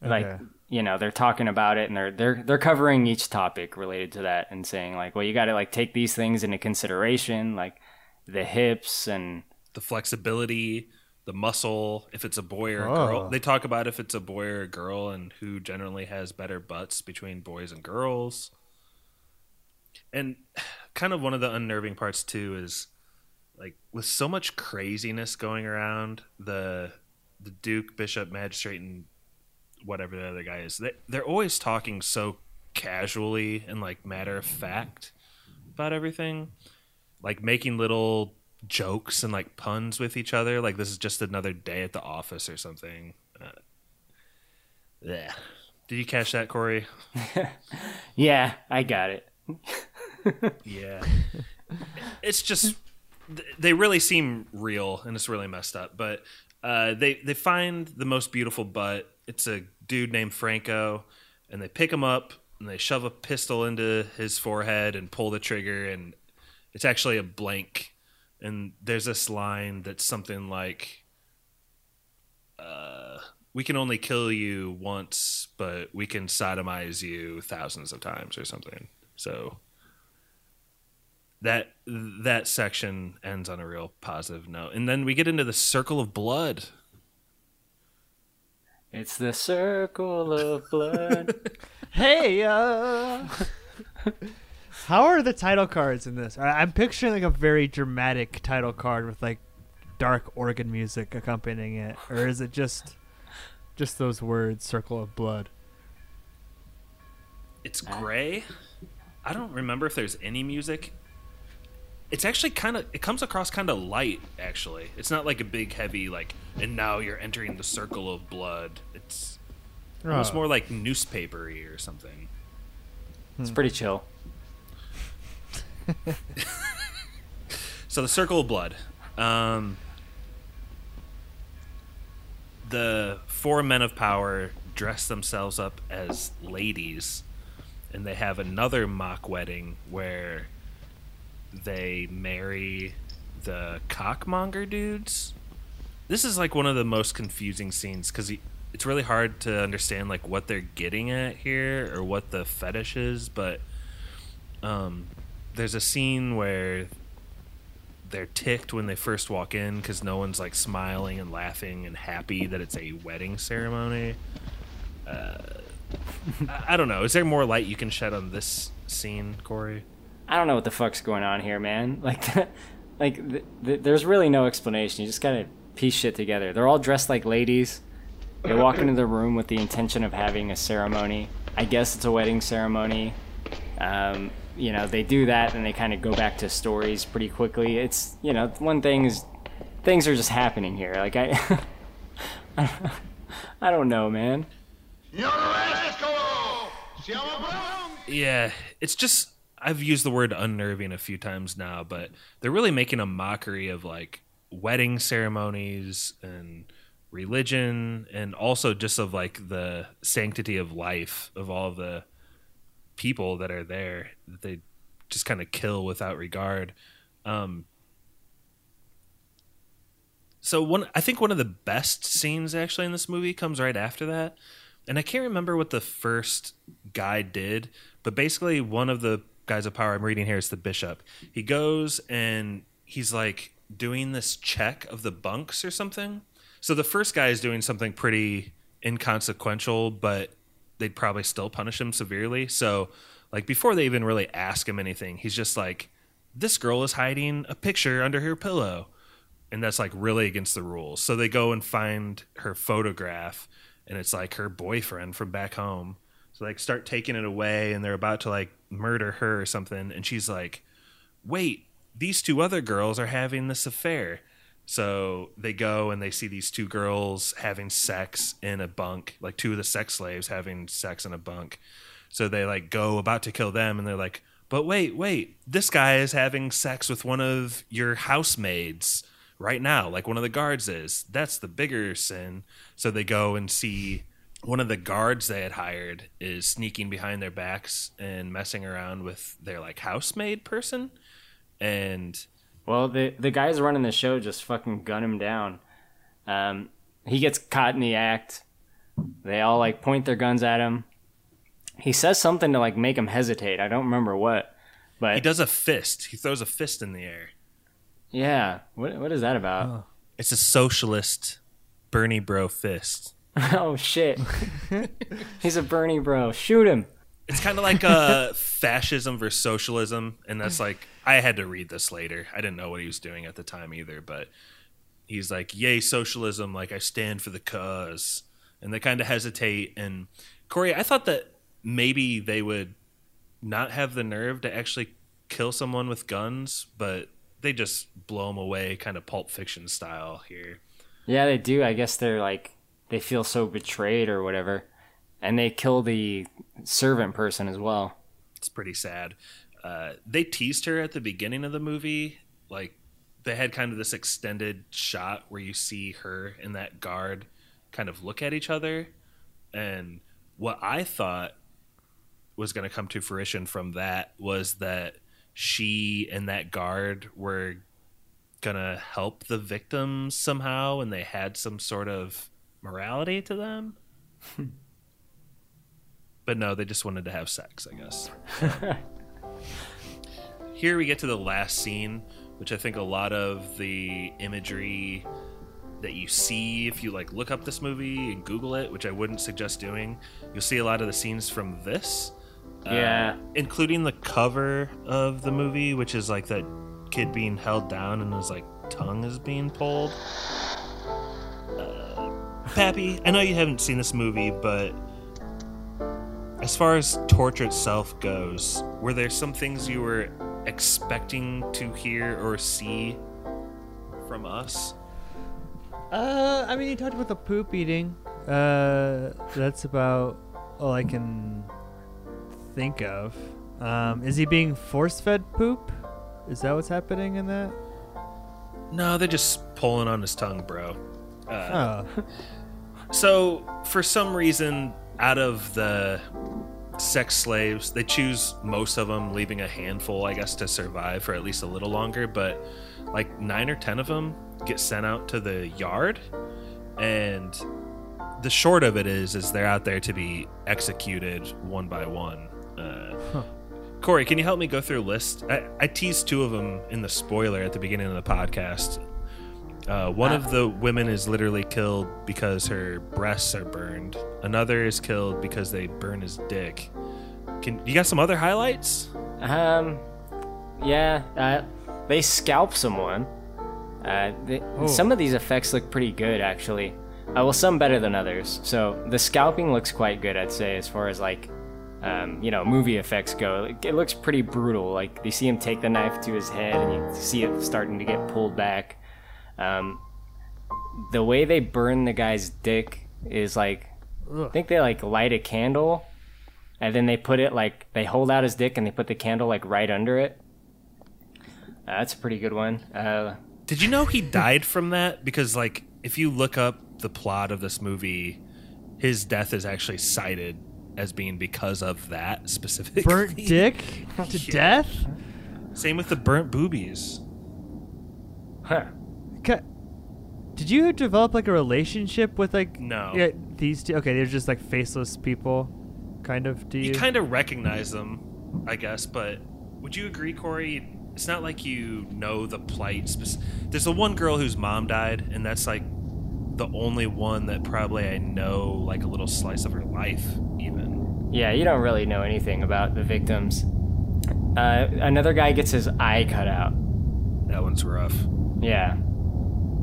like, okay, you know, they're talking about it and they're covering each topic related to that and saying like, well, you got to like take these things into consideration, like the hips and the flexibility, the muscle, if it's a boy or a girl. They talk about if it's a boy or a girl and who generally has better butts between boys and girls. And kind of one of the unnerving parts too is like, with so much craziness going around, the Duke, Bishop, Magistrate, and whatever the other guy is, they're always talking so casually and like matter of fact about everything, like making little jokes and like puns with each other, like this is just another day at the office or something. Yeah, did you catch that, Corey? Yeah, I got it. Yeah, it's just they really seem real and it's really messed up. But they find the most beautiful butt. It's a dude named Franco, and they pick him up and they shove a pistol into his forehead and pull the trigger, and it's actually a blank. And there's this line that's something like, we can only kill you once, but we can sodomize you thousands of times or something. So that section ends on a real positive note. And then we get into the circle of blood. It's the circle of blood. Hey, how are the title cards in this? I'm picturing like a very dramatic title card with like dark organ music accompanying it. Or is it just those words, circle of blood? It's gray. I don't remember if there's any music. It's actually it comes across kind of light, actually. It's not like a big, heavy, like, and now you're entering the circle of blood. It's almost more like newspaper-y or something. It's pretty chill. So the circle of blood. The four men of power dress themselves up as ladies, and they have another mock wedding where they marry the cockmonger dudes. This is like one of the most confusing scenes because it's really hard to understand like what they're getting at here or what the fetish is. But there's a scene where they're ticked when they first walk in because no one's like smiling and laughing and happy that it's a wedding ceremony. I don't know. Is there more light you can shed on this scene, Corey? I don't know what the fuck's going on here, man. There's really no explanation. You just gotta piece shit together. They're all dressed like ladies. They walk into the room with the intention of having a ceremony. I guess it's a wedding ceremony. You know, they do that and they kind of go back to stories pretty quickly. It's, you know, one thing is things are just happening here. Like, I don't know, man. Yeah, it's just, I've used the word unnerving a few times now, but they're really making a mockery of like wedding ceremonies and religion, and also just of like the sanctity of life of all the people that are there that they just kind of kill without regard. So I think one of the best scenes actually in this movie comes right after that. And I can't remember what the first guy did, but basically one of the guys of power I'm reading here is the bishop. He goes and he's like doing this check of the bunks or something. So the first guy is doing something pretty inconsequential, but they'd probably still punish him severely. So like before they even really ask him anything, he's just like, this girl is hiding a picture under her pillow. And that's like really against the rules. So they go and find her photograph, and it's like her boyfriend from back home. So like start taking it away, and they're about to like murder her or something. And she's like, wait, these two other girls are having this affair. So they go and they see these two girls having sex in a bunk, like two of the sex slaves having sex in a bunk. So they like go about to kill them and they're like, but wait, this guy is having sex with one of your housemaids right now, like one of the guards is. That's the bigger sin. So they go and see one of the guards they had hired is sneaking behind their backs and messing around with their like housemaid person. And well, the guys running the show just fucking gun him down. He gets caught in the act. They all like point their guns at him. He says something to like make him hesitate. I don't remember what, but he does a fist. He throws a fist in the air. Yeah. What is that about? Oh. It's a socialist Bernie bro fist. Oh shit. He's a Bernie bro. Shoot him. It's kind of like fascism versus socialism. And that's like, I had to read this later. I didn't know what he was doing at the time either, but he's like, yay, socialism. Like I stand for the cause. And they kind of hesitate. And Corey, I thought that maybe they would not have the nerve to actually kill someone with guns, but they just blow them away kind of Pulp Fiction style here. Yeah, they do. I guess they're like, they feel so betrayed or whatever. And they kill the servant person as well. It's pretty sad. They teased her at the beginning of the movie. Like they had kind of this extended shot where you see her and that guard kind of look at each other. And what I thought was going to come to fruition from that was that she and that guard were going to help the victims somehow, and they had some sort of morality to them. But no, they just wanted to have sex, I guess. Here we get to the last scene, which I think a lot of the imagery that you see if you like look up this movie and Google it, which I wouldn't suggest doing, you'll see a lot of the scenes from this, including the cover of the movie, which is like that kid being held down and his like tongue is being pulled. Pappy, I know you haven't seen this movie, but as far as torture itself goes, were there some things you were expecting to hear or see from us? I mean, you talked about the poop eating. That's about all I can think of. Is he being force-fed poop? Is that what's happening in that? No, they're just pulling on his tongue, bro. So, for some reason, out of the sex slaves, they choose most of them, leaving a handful, I guess, to survive for at least a little longer, but like 9 or 10 of them get sent out to the yard, and the short of it is they're out there to be executed one by one. Corey, can you help me go through a list? I teased two of them in the spoiler at the beginning of the podcast. One of the women is literally killed because her breasts are burned. Another is killed because they burn his dick. You got some other highlights? They scalp someone. Some of these effects look pretty good, actually. Some better than others. So the scalping looks quite good, I'd say, as far as like, movie effects go. It looks pretty brutal. Like you see him take the knife to his head, and you see it starting to get pulled back. The way they burn the guy's dick is like, I think they like light a candle and then they put it like, they hold out his dick and they put the candle like right under it. That's a pretty good one. Did you know he died from that? Because like, if you look up the plot of this movie, his death is actually cited as being because of that specific burnt dick to death. Same with the burnt boobies. Huh. Did you develop like a relationship with like no these two? Okay, they're just like faceless people, kind of. Do you kind of recognize them, I guess? But would you agree, Corey? It's not like you know the plight. There's the one girl whose mom died, and that's like the only one that probably I know like a little slice of her life, even. Yeah, you don't really know anything about the victims. Another guy gets his eye cut out. That one's rough. Yeah.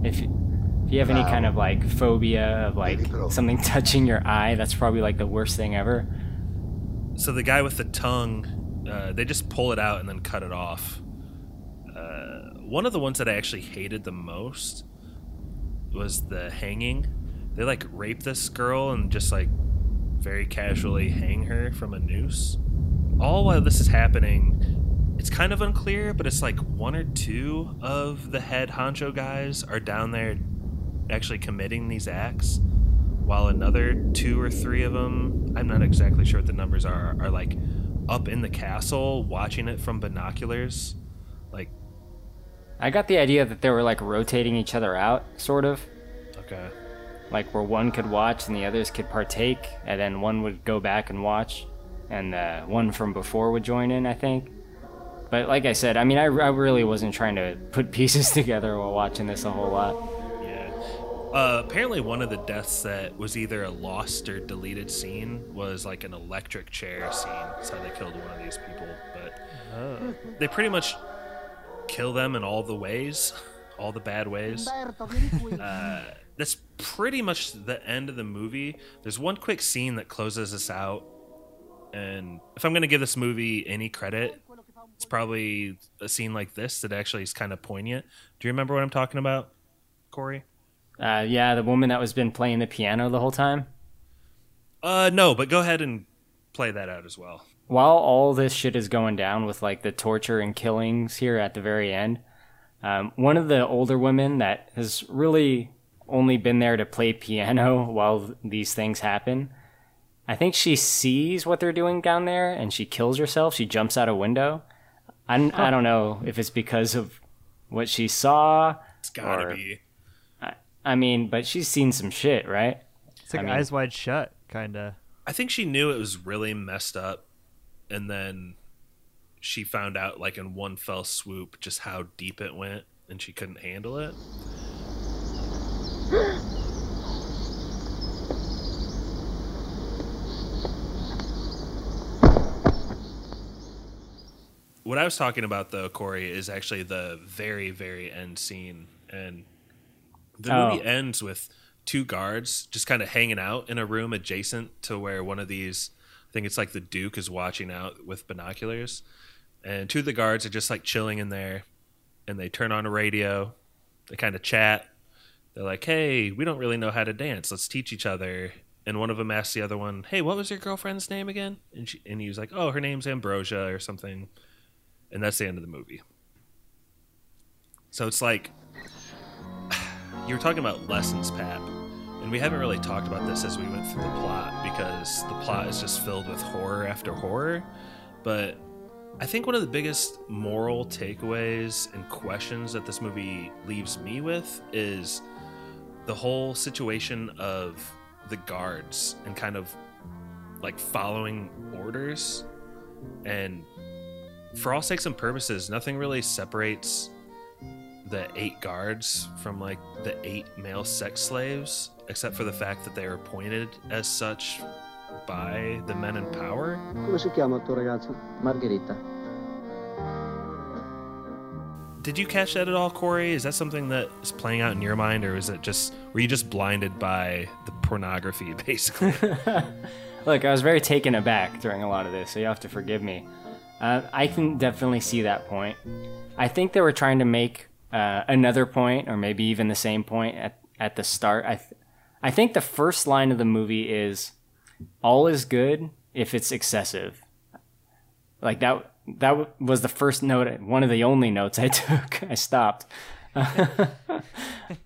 If you have any kind of like phobia of like something touching your eye, that's probably like the worst thing ever. So the guy with the tongue, they just pull it out and then cut it off. One of the ones that I actually hated the most was the hanging. They like rape this girl and just like very casually hang her from a noose. All while this is happening, it's kind of unclear, but it's like one or two of the head honcho guys are down there actually committing these acts, while another two or three of them, I'm not exactly sure what the numbers are like up in the castle watching it from binoculars. Like, I got the idea that they were like rotating each other out, sort of. Okay. Like where one could watch and the others could partake, and then one would go back and watch, and the one from before would join in, I think. But like I said, I mean, I really wasn't trying to put pieces together while watching this a whole lot. Yeah. Apparently one of the deaths that was either a lost or deleted scene was like an electric chair scene. That's how they killed one of these people. But they pretty much kill them in all the ways, all the bad ways. That's pretty much the end of the movie. There's one quick scene that closes us out, and if I'm going to give this movie any credit, it's probably a scene like this that actually is kind of poignant. Do you remember what I'm talking about, Corey? Yeah, the woman that was been playing the piano the whole time? No, but go ahead and play that out as well. While all this shit is going down with like the torture and killings here at the very end, one of the older women that has really only been there to play piano while these things happen, I think she sees what they're doing down there and she kills herself. She jumps out a window. I don't know if it's because of what she saw. It's gotta be. I mean, but she's seen some shit, right? It's like Eyes Wide Shut, kind of. I think she knew it was really messed up, and then she found out like in one fell swoop just how deep it went, and she couldn't handle it. What I was talking about, though, Corey, is actually the very, very end scene. And the movie ends with two guards just kind of hanging out in a room adjacent to where one of these, I think it's like the Duke, is watching out with binoculars. And two of the guards are just like chilling in there, and they turn on a radio. They kind of chat. They're like, hey, we don't really know how to dance. Let's teach each other. And one of them asks the other one, hey, what was your girlfriend's name again? And he was like, oh, her name's Ambrosia or something. And that's the end of the movie. So it's like, you were talking about lessons, Pap. And we haven't really talked about this as we went through the plot, because the plot is just filled with horror after horror. But I think one of the biggest moral takeaways and questions that this movie leaves me with is the whole situation of the guards and kind of like following orders. And for all sakes and purposes, nothing really separates the 8 guards from like the 8 male sex slaves, except for the fact that they are appointed as such by the men in power. Come si chiama tua ragazza? Margherita. Did you catch that at all, Corey? Is that something that is playing out in your mind, or is it just, were you just blinded by the pornography, basically? Look, I was very taken aback during a lot of this, so you have to forgive me. I can definitely see that point. I think they were trying to make another point, or maybe even the same point at the start. I think the first line of the movie is, all is good if it's excessive. Like that was the first note, one of the only notes I took. I stopped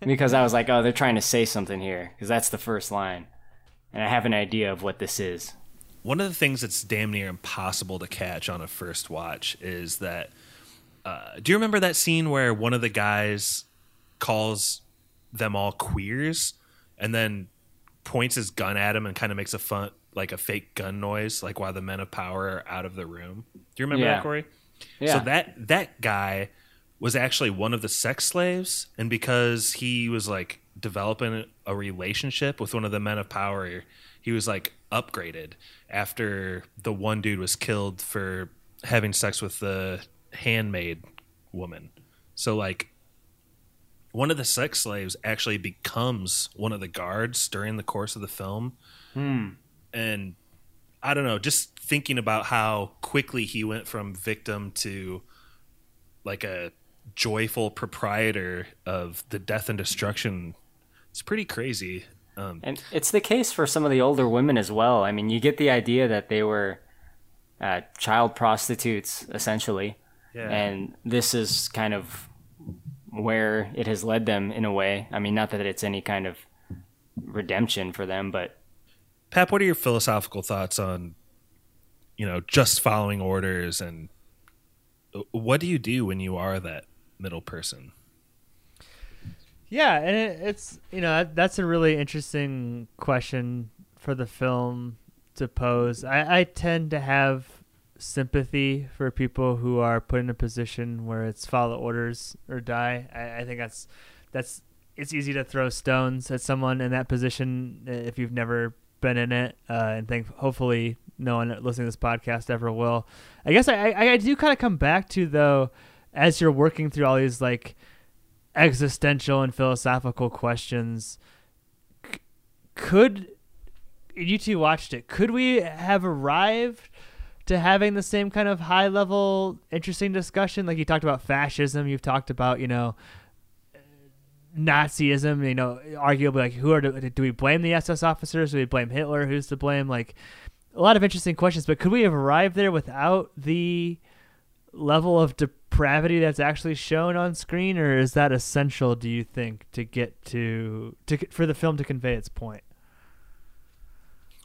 because I was like, oh, they're trying to say something here, because that's the first line. And I have an idea of what this is. One of the things that's damn near impossible to catch on a first watch is that, do you remember that scene where one of the guys calls them all queers and then points his gun at him and kind of makes a fake gun noise, like while the men of power are out of the room? Do you remember that, Corey? Yeah. So that guy was actually one of the sex slaves, and because he was like developing a relationship with one of the men of power, he was like upgraded after the one dude was killed for having sex with the handmaid woman. So like one of the sex slaves actually becomes one of the guards during the course of the film. And I don't know, just thinking about how quickly he went from victim to like a joyful proprietor of the death and destruction, it's pretty crazy. And it's the case for some of the older women as well. I mean, you get the idea that they were child prostitutes, essentially. Yeah. And this is kind of where it has led them in a way. I mean, not that it's any kind of redemption for them, but... Pap, what are your philosophical thoughts on, you know, just following orders, and what do you do when you are that middle person? Yeah, and it's, you know, that's a really interesting question for the film to pose. I tend to have sympathy for people who are put in a position where it's follow orders or die. I think that's it's easy to throw stones at someone in that position if you've never been in it, and think hopefully no one listening to this podcast ever will. I guess I do kind of come back to, though, as you're working through all these like existential and philosophical questions, could you two watched it, could we have arrived to having the same kind of high level interesting discussion? Like, you talked about fascism, you've talked about, you know, Nazism, you know, arguably, like, who are do we blame the SS officers, do we blame Hitler, who's to blame? Like, a lot of interesting questions, but could we have arrived there without the level of depravity that's actually shown on screen, or is that essential, do you think, to get to for the film to convey its point?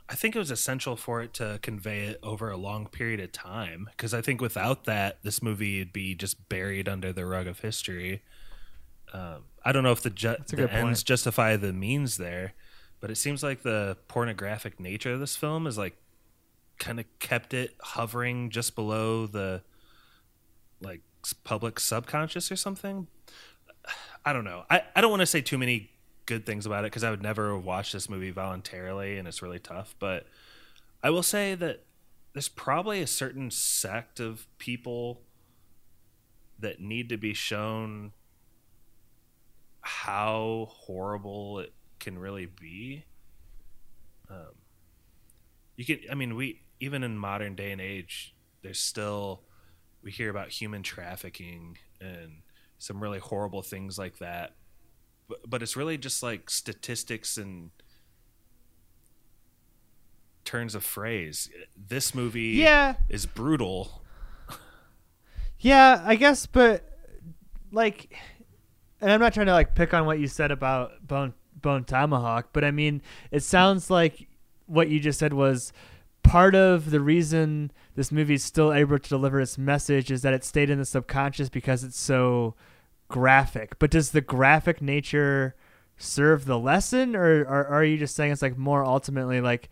I think it was essential for it to convey it over a long period of time, because I think without that, this movie would be just buried under the rug of history. I don't know if the ends justify the means there, but it seems like the pornographic nature of this film is like kind of kept it hovering just below the like public subconscious or something. I don't know. I don't want to say too many good things about it, because I would never watch this movie voluntarily, and it's really tough. But I will say that there's probably a certain sect of people that need to be shown how horrible it can really be. We even in modern day and age, there's still, we hear about human trafficking and some really horrible things like that. But it's really just like statistics and turns of phrase. This movie is brutal. Yeah, I guess, but like, and I'm not trying to like pick on what you said about Bone Tomahawk, but I mean, it sounds like what you just said was part of the reason this movie is still able to deliver its message is that it stayed in the subconscious because it's so graphic. But does the graphic nature serve the lesson, or are you just saying it's like more ultimately like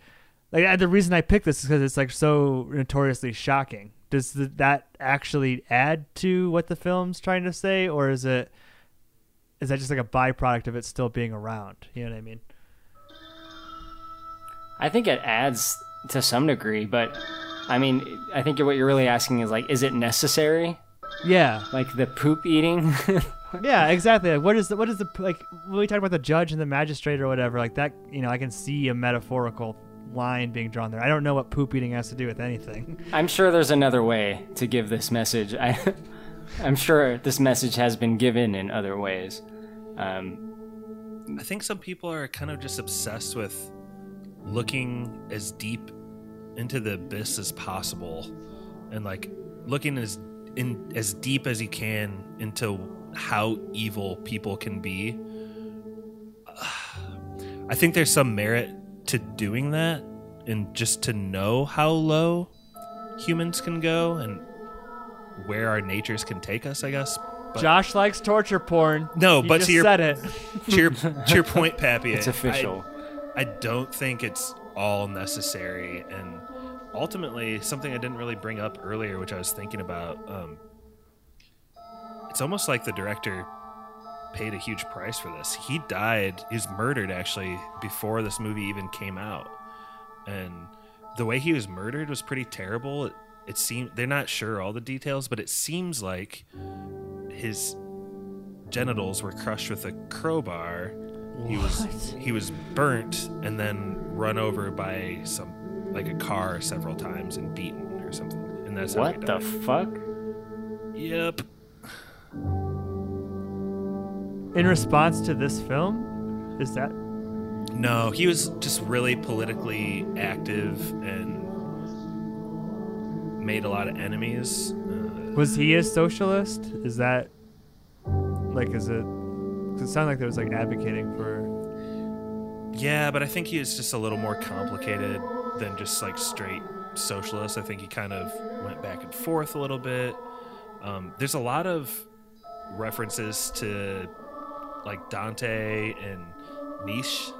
the reason I picked this is because it's like so notoriously shocking? Does that actually add to what the film's trying to say, or is that just like a byproduct of it still being around? You know what I mean? I think it adds to some degree, but I mean, I think what you're really asking is like, is it necessary? Yeah. Like the poop eating. Yeah, exactly. Like, what is the, like when we talk about the judge and the magistrate or whatever, like that, you know, I can see a metaphorical line being drawn there. I don't know what poop eating has to do with anything. I'm sure there's another way to give this message. I'm sure this message has been given in other ways. I think some people are kind of just obsessed with looking as deep into the abyss as possible, and like looking as deep as you can into how evil people can be. I think there's some merit to doing that, and just to know how low humans can go and where our natures can take us, I guess. But Josh likes torture porn. No, you but just to your, said it. to your point, Pappy. It's official. I don't think it's all necessary, and ultimately something I didn't really bring up earlier, which I was thinking about, it's almost like the director paid a huge price for this. He died, he was murdered actually before this movie even came out, and the way he was murdered was pretty terrible. It seemed, they're not sure all the details, but it seems like his genitals were crushed with a crowbar. He was burnt and then run over by some like a car several times and beaten or something. And that's what the fuck. Yep. In response to this film, is that No, he was just really politically active and made a lot of enemies. Was he a socialist? Is that, like, is it... It sounded like there was, like, advocating for... Yeah, but I think he was just a little more complicated than just, like, straight socialist. I think he kind of went back and forth a little bit. There's a lot of references to, like, Dante and Nietzsche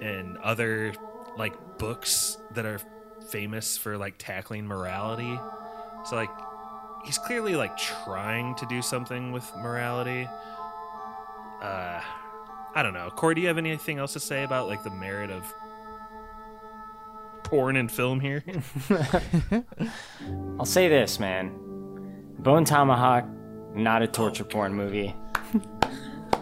and other, like, books that are famous for, like, tackling morality. So, like, he's clearly, like, trying to do something with morality. I don't know. Corey, do you have anything else to say about, like, the merit of porn and film here? I'll say this, man. Bone Tomahawk, not a torture porn movie.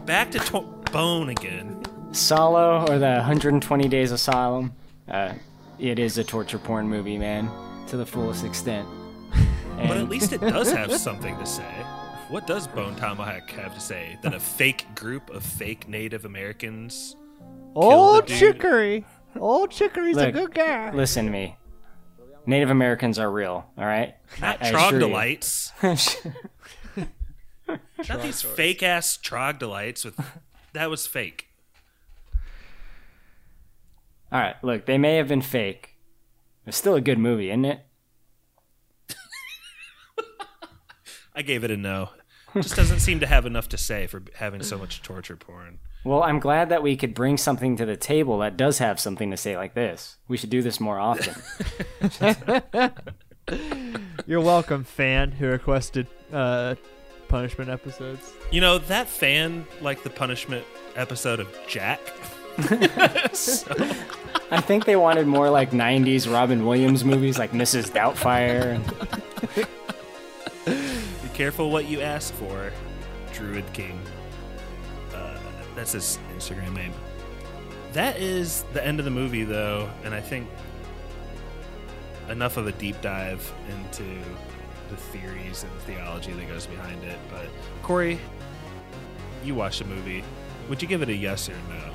Back to Bone again. Solo, or the 120 Days Asylum, it is a torture porn movie, man, to the fullest extent. But at least it does have something to say. What does Bone Tomahawk have to say? That a fake group of fake Native Americans... Old Chicory! Old Chicory's a good guy! Listen to me. Native Americans are real, alright? Not trogdolites. Not these fake-ass trogdolites. That was fake. Alright, look, they may have been fake. It's still a good movie, isn't it? I gave it a no. Just doesn't seem to have enough to say for having so much torture porn. Well, I'm glad that we could bring something to the table that does have something to say like this. We should do this more often. You're welcome, fan who requested punishment episodes. You know, that fan liked the punishment episode of Jack. So. I think they wanted more like 90s Robin Williams movies like Mrs. Doubtfire. Be careful what you ask for, Druid King. That's his Instagram name. That is the end of the movie, though, and I think enough of a deep dive into the theories and theology that goes behind it. But Corey, you watched the movie. Would you give it a yes or no?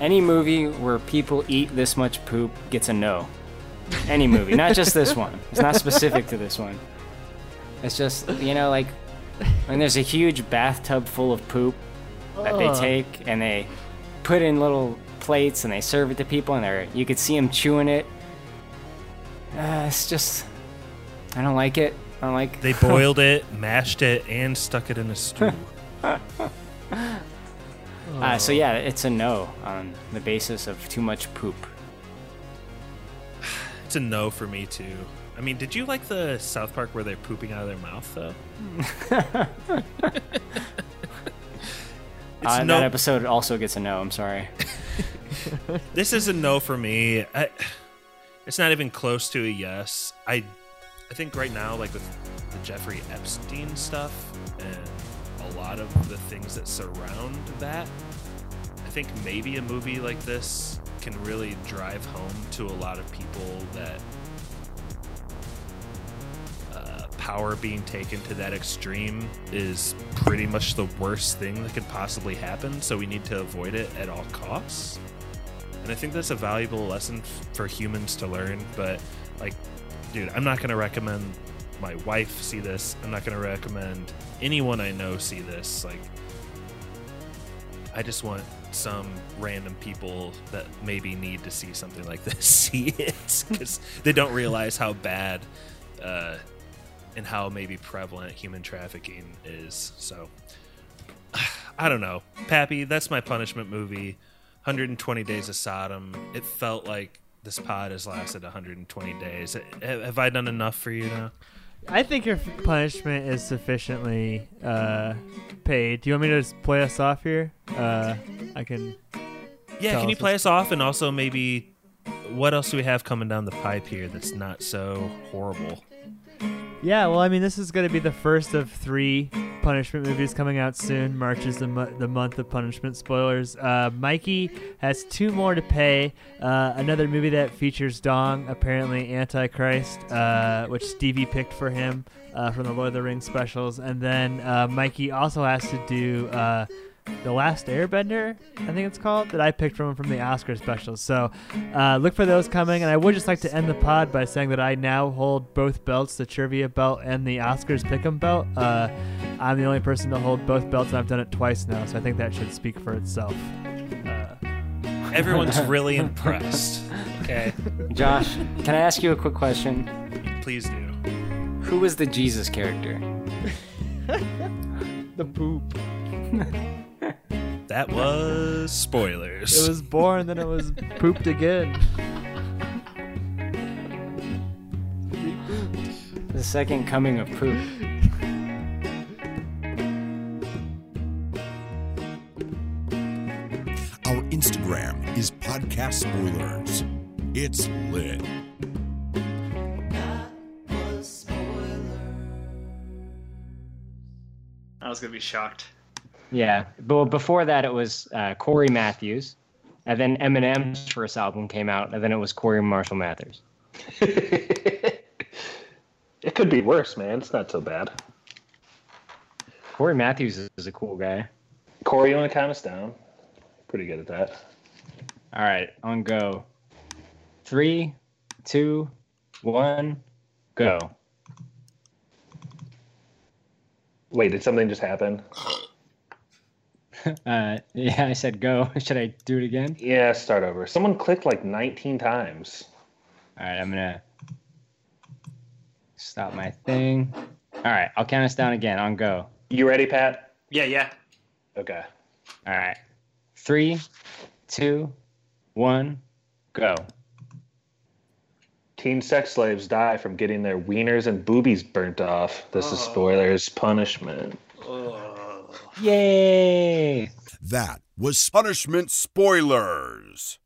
Any movie where people eat this much poop gets a no. Any movie, not just this one. It's not specific to this one. It's just, you know, like when there's a huge bathtub full of poop that they take and they put in little plates and they serve it to people and you could see them chewing it. It's just, I don't like it. I don't like. They boiled it, mashed it, and stuck it in a stew. So yeah, it's a no on the basis of too much poop. It's a no for me too. I mean, did you like the South Park where they're pooping out of their mouth though? That episode also gets a no. I'm sorry. This is a no for me. It's not even close to a yes. I think right now, like with the Jeffrey Epstein stuff and a lot of the things that surround that, I think maybe a movie like this can really drive home to a lot of people that power being taken to that extreme is pretty much the worst thing that could possibly happen, so we need to avoid it at all costs. And I think that's a valuable lesson for humans to learn, but, like, dude, I'm not going to recommend my wife see this. I'm not going to recommend anyone I know see this. Like, I just want some random people that maybe need to see something like this see it, because they don't realize how bad and how maybe prevalent human trafficking is. So I don't know, Pappy, that's my punishment movie, 120 Days of Sodom. It felt like this pod has lasted 120 days. Have I done enough for you now? I think your punishment is sufficiently paid. Do you want me to just play us off here? I can. Yeah, can you play us off? And also maybe what else do we have coming down the pipe here that's not so horrible? Yeah, well, I mean, this is going to be the first of 3 punishment movies coming out soon. March is the month of punishment spoilers. Mikey has 2 more to pay. Another movie that features Dong, apparently Antichrist, which Stevie picked for him from the Lord of the Rings specials. And then Mikey also has to do The Last Airbender, I think it's called, that I picked from the Oscar specials. So look for those coming. And I would just like to end the pod by saying that I now hold both belts, the trivia belt and the Oscars pick'em belt. I'm the only person to hold both belts, and I've done it twice now. So I think that should speak for itself. Everyone's really impressed. Okay. Josh, can I ask you a quick question? Please do. Who is the Jesus character? The poop. That was spoilers. It was born, then it was pooped again. The second coming of poop. Our Instagram is Podcast Spoilers. It's lit. That was spoilers. I was gonna be shocked. Yeah, but before that it was Corey Matthews, and then Eminem's first album came out, and then it was Corey Marshall Mathers. It could be worse, man. It's not so bad. Corey Matthews is a cool guy. Corey on the count us down. Pretty good at that. All right, on go. 3, 2, 1, go. Wait, did something just happen? Yeah, I said go. Should I do it again? Yeah, start over. Someone clicked like 19 times. All right, I'm going to stop my thing. All right, I'll count us down again on go. You ready, Pat? Yeah. Okay. All right. 3, 2, 1, go. Teen sex slaves die from getting their wieners and boobies burnt off. This is spoilers. Punishment. Yay! That was Punishment Spoilers.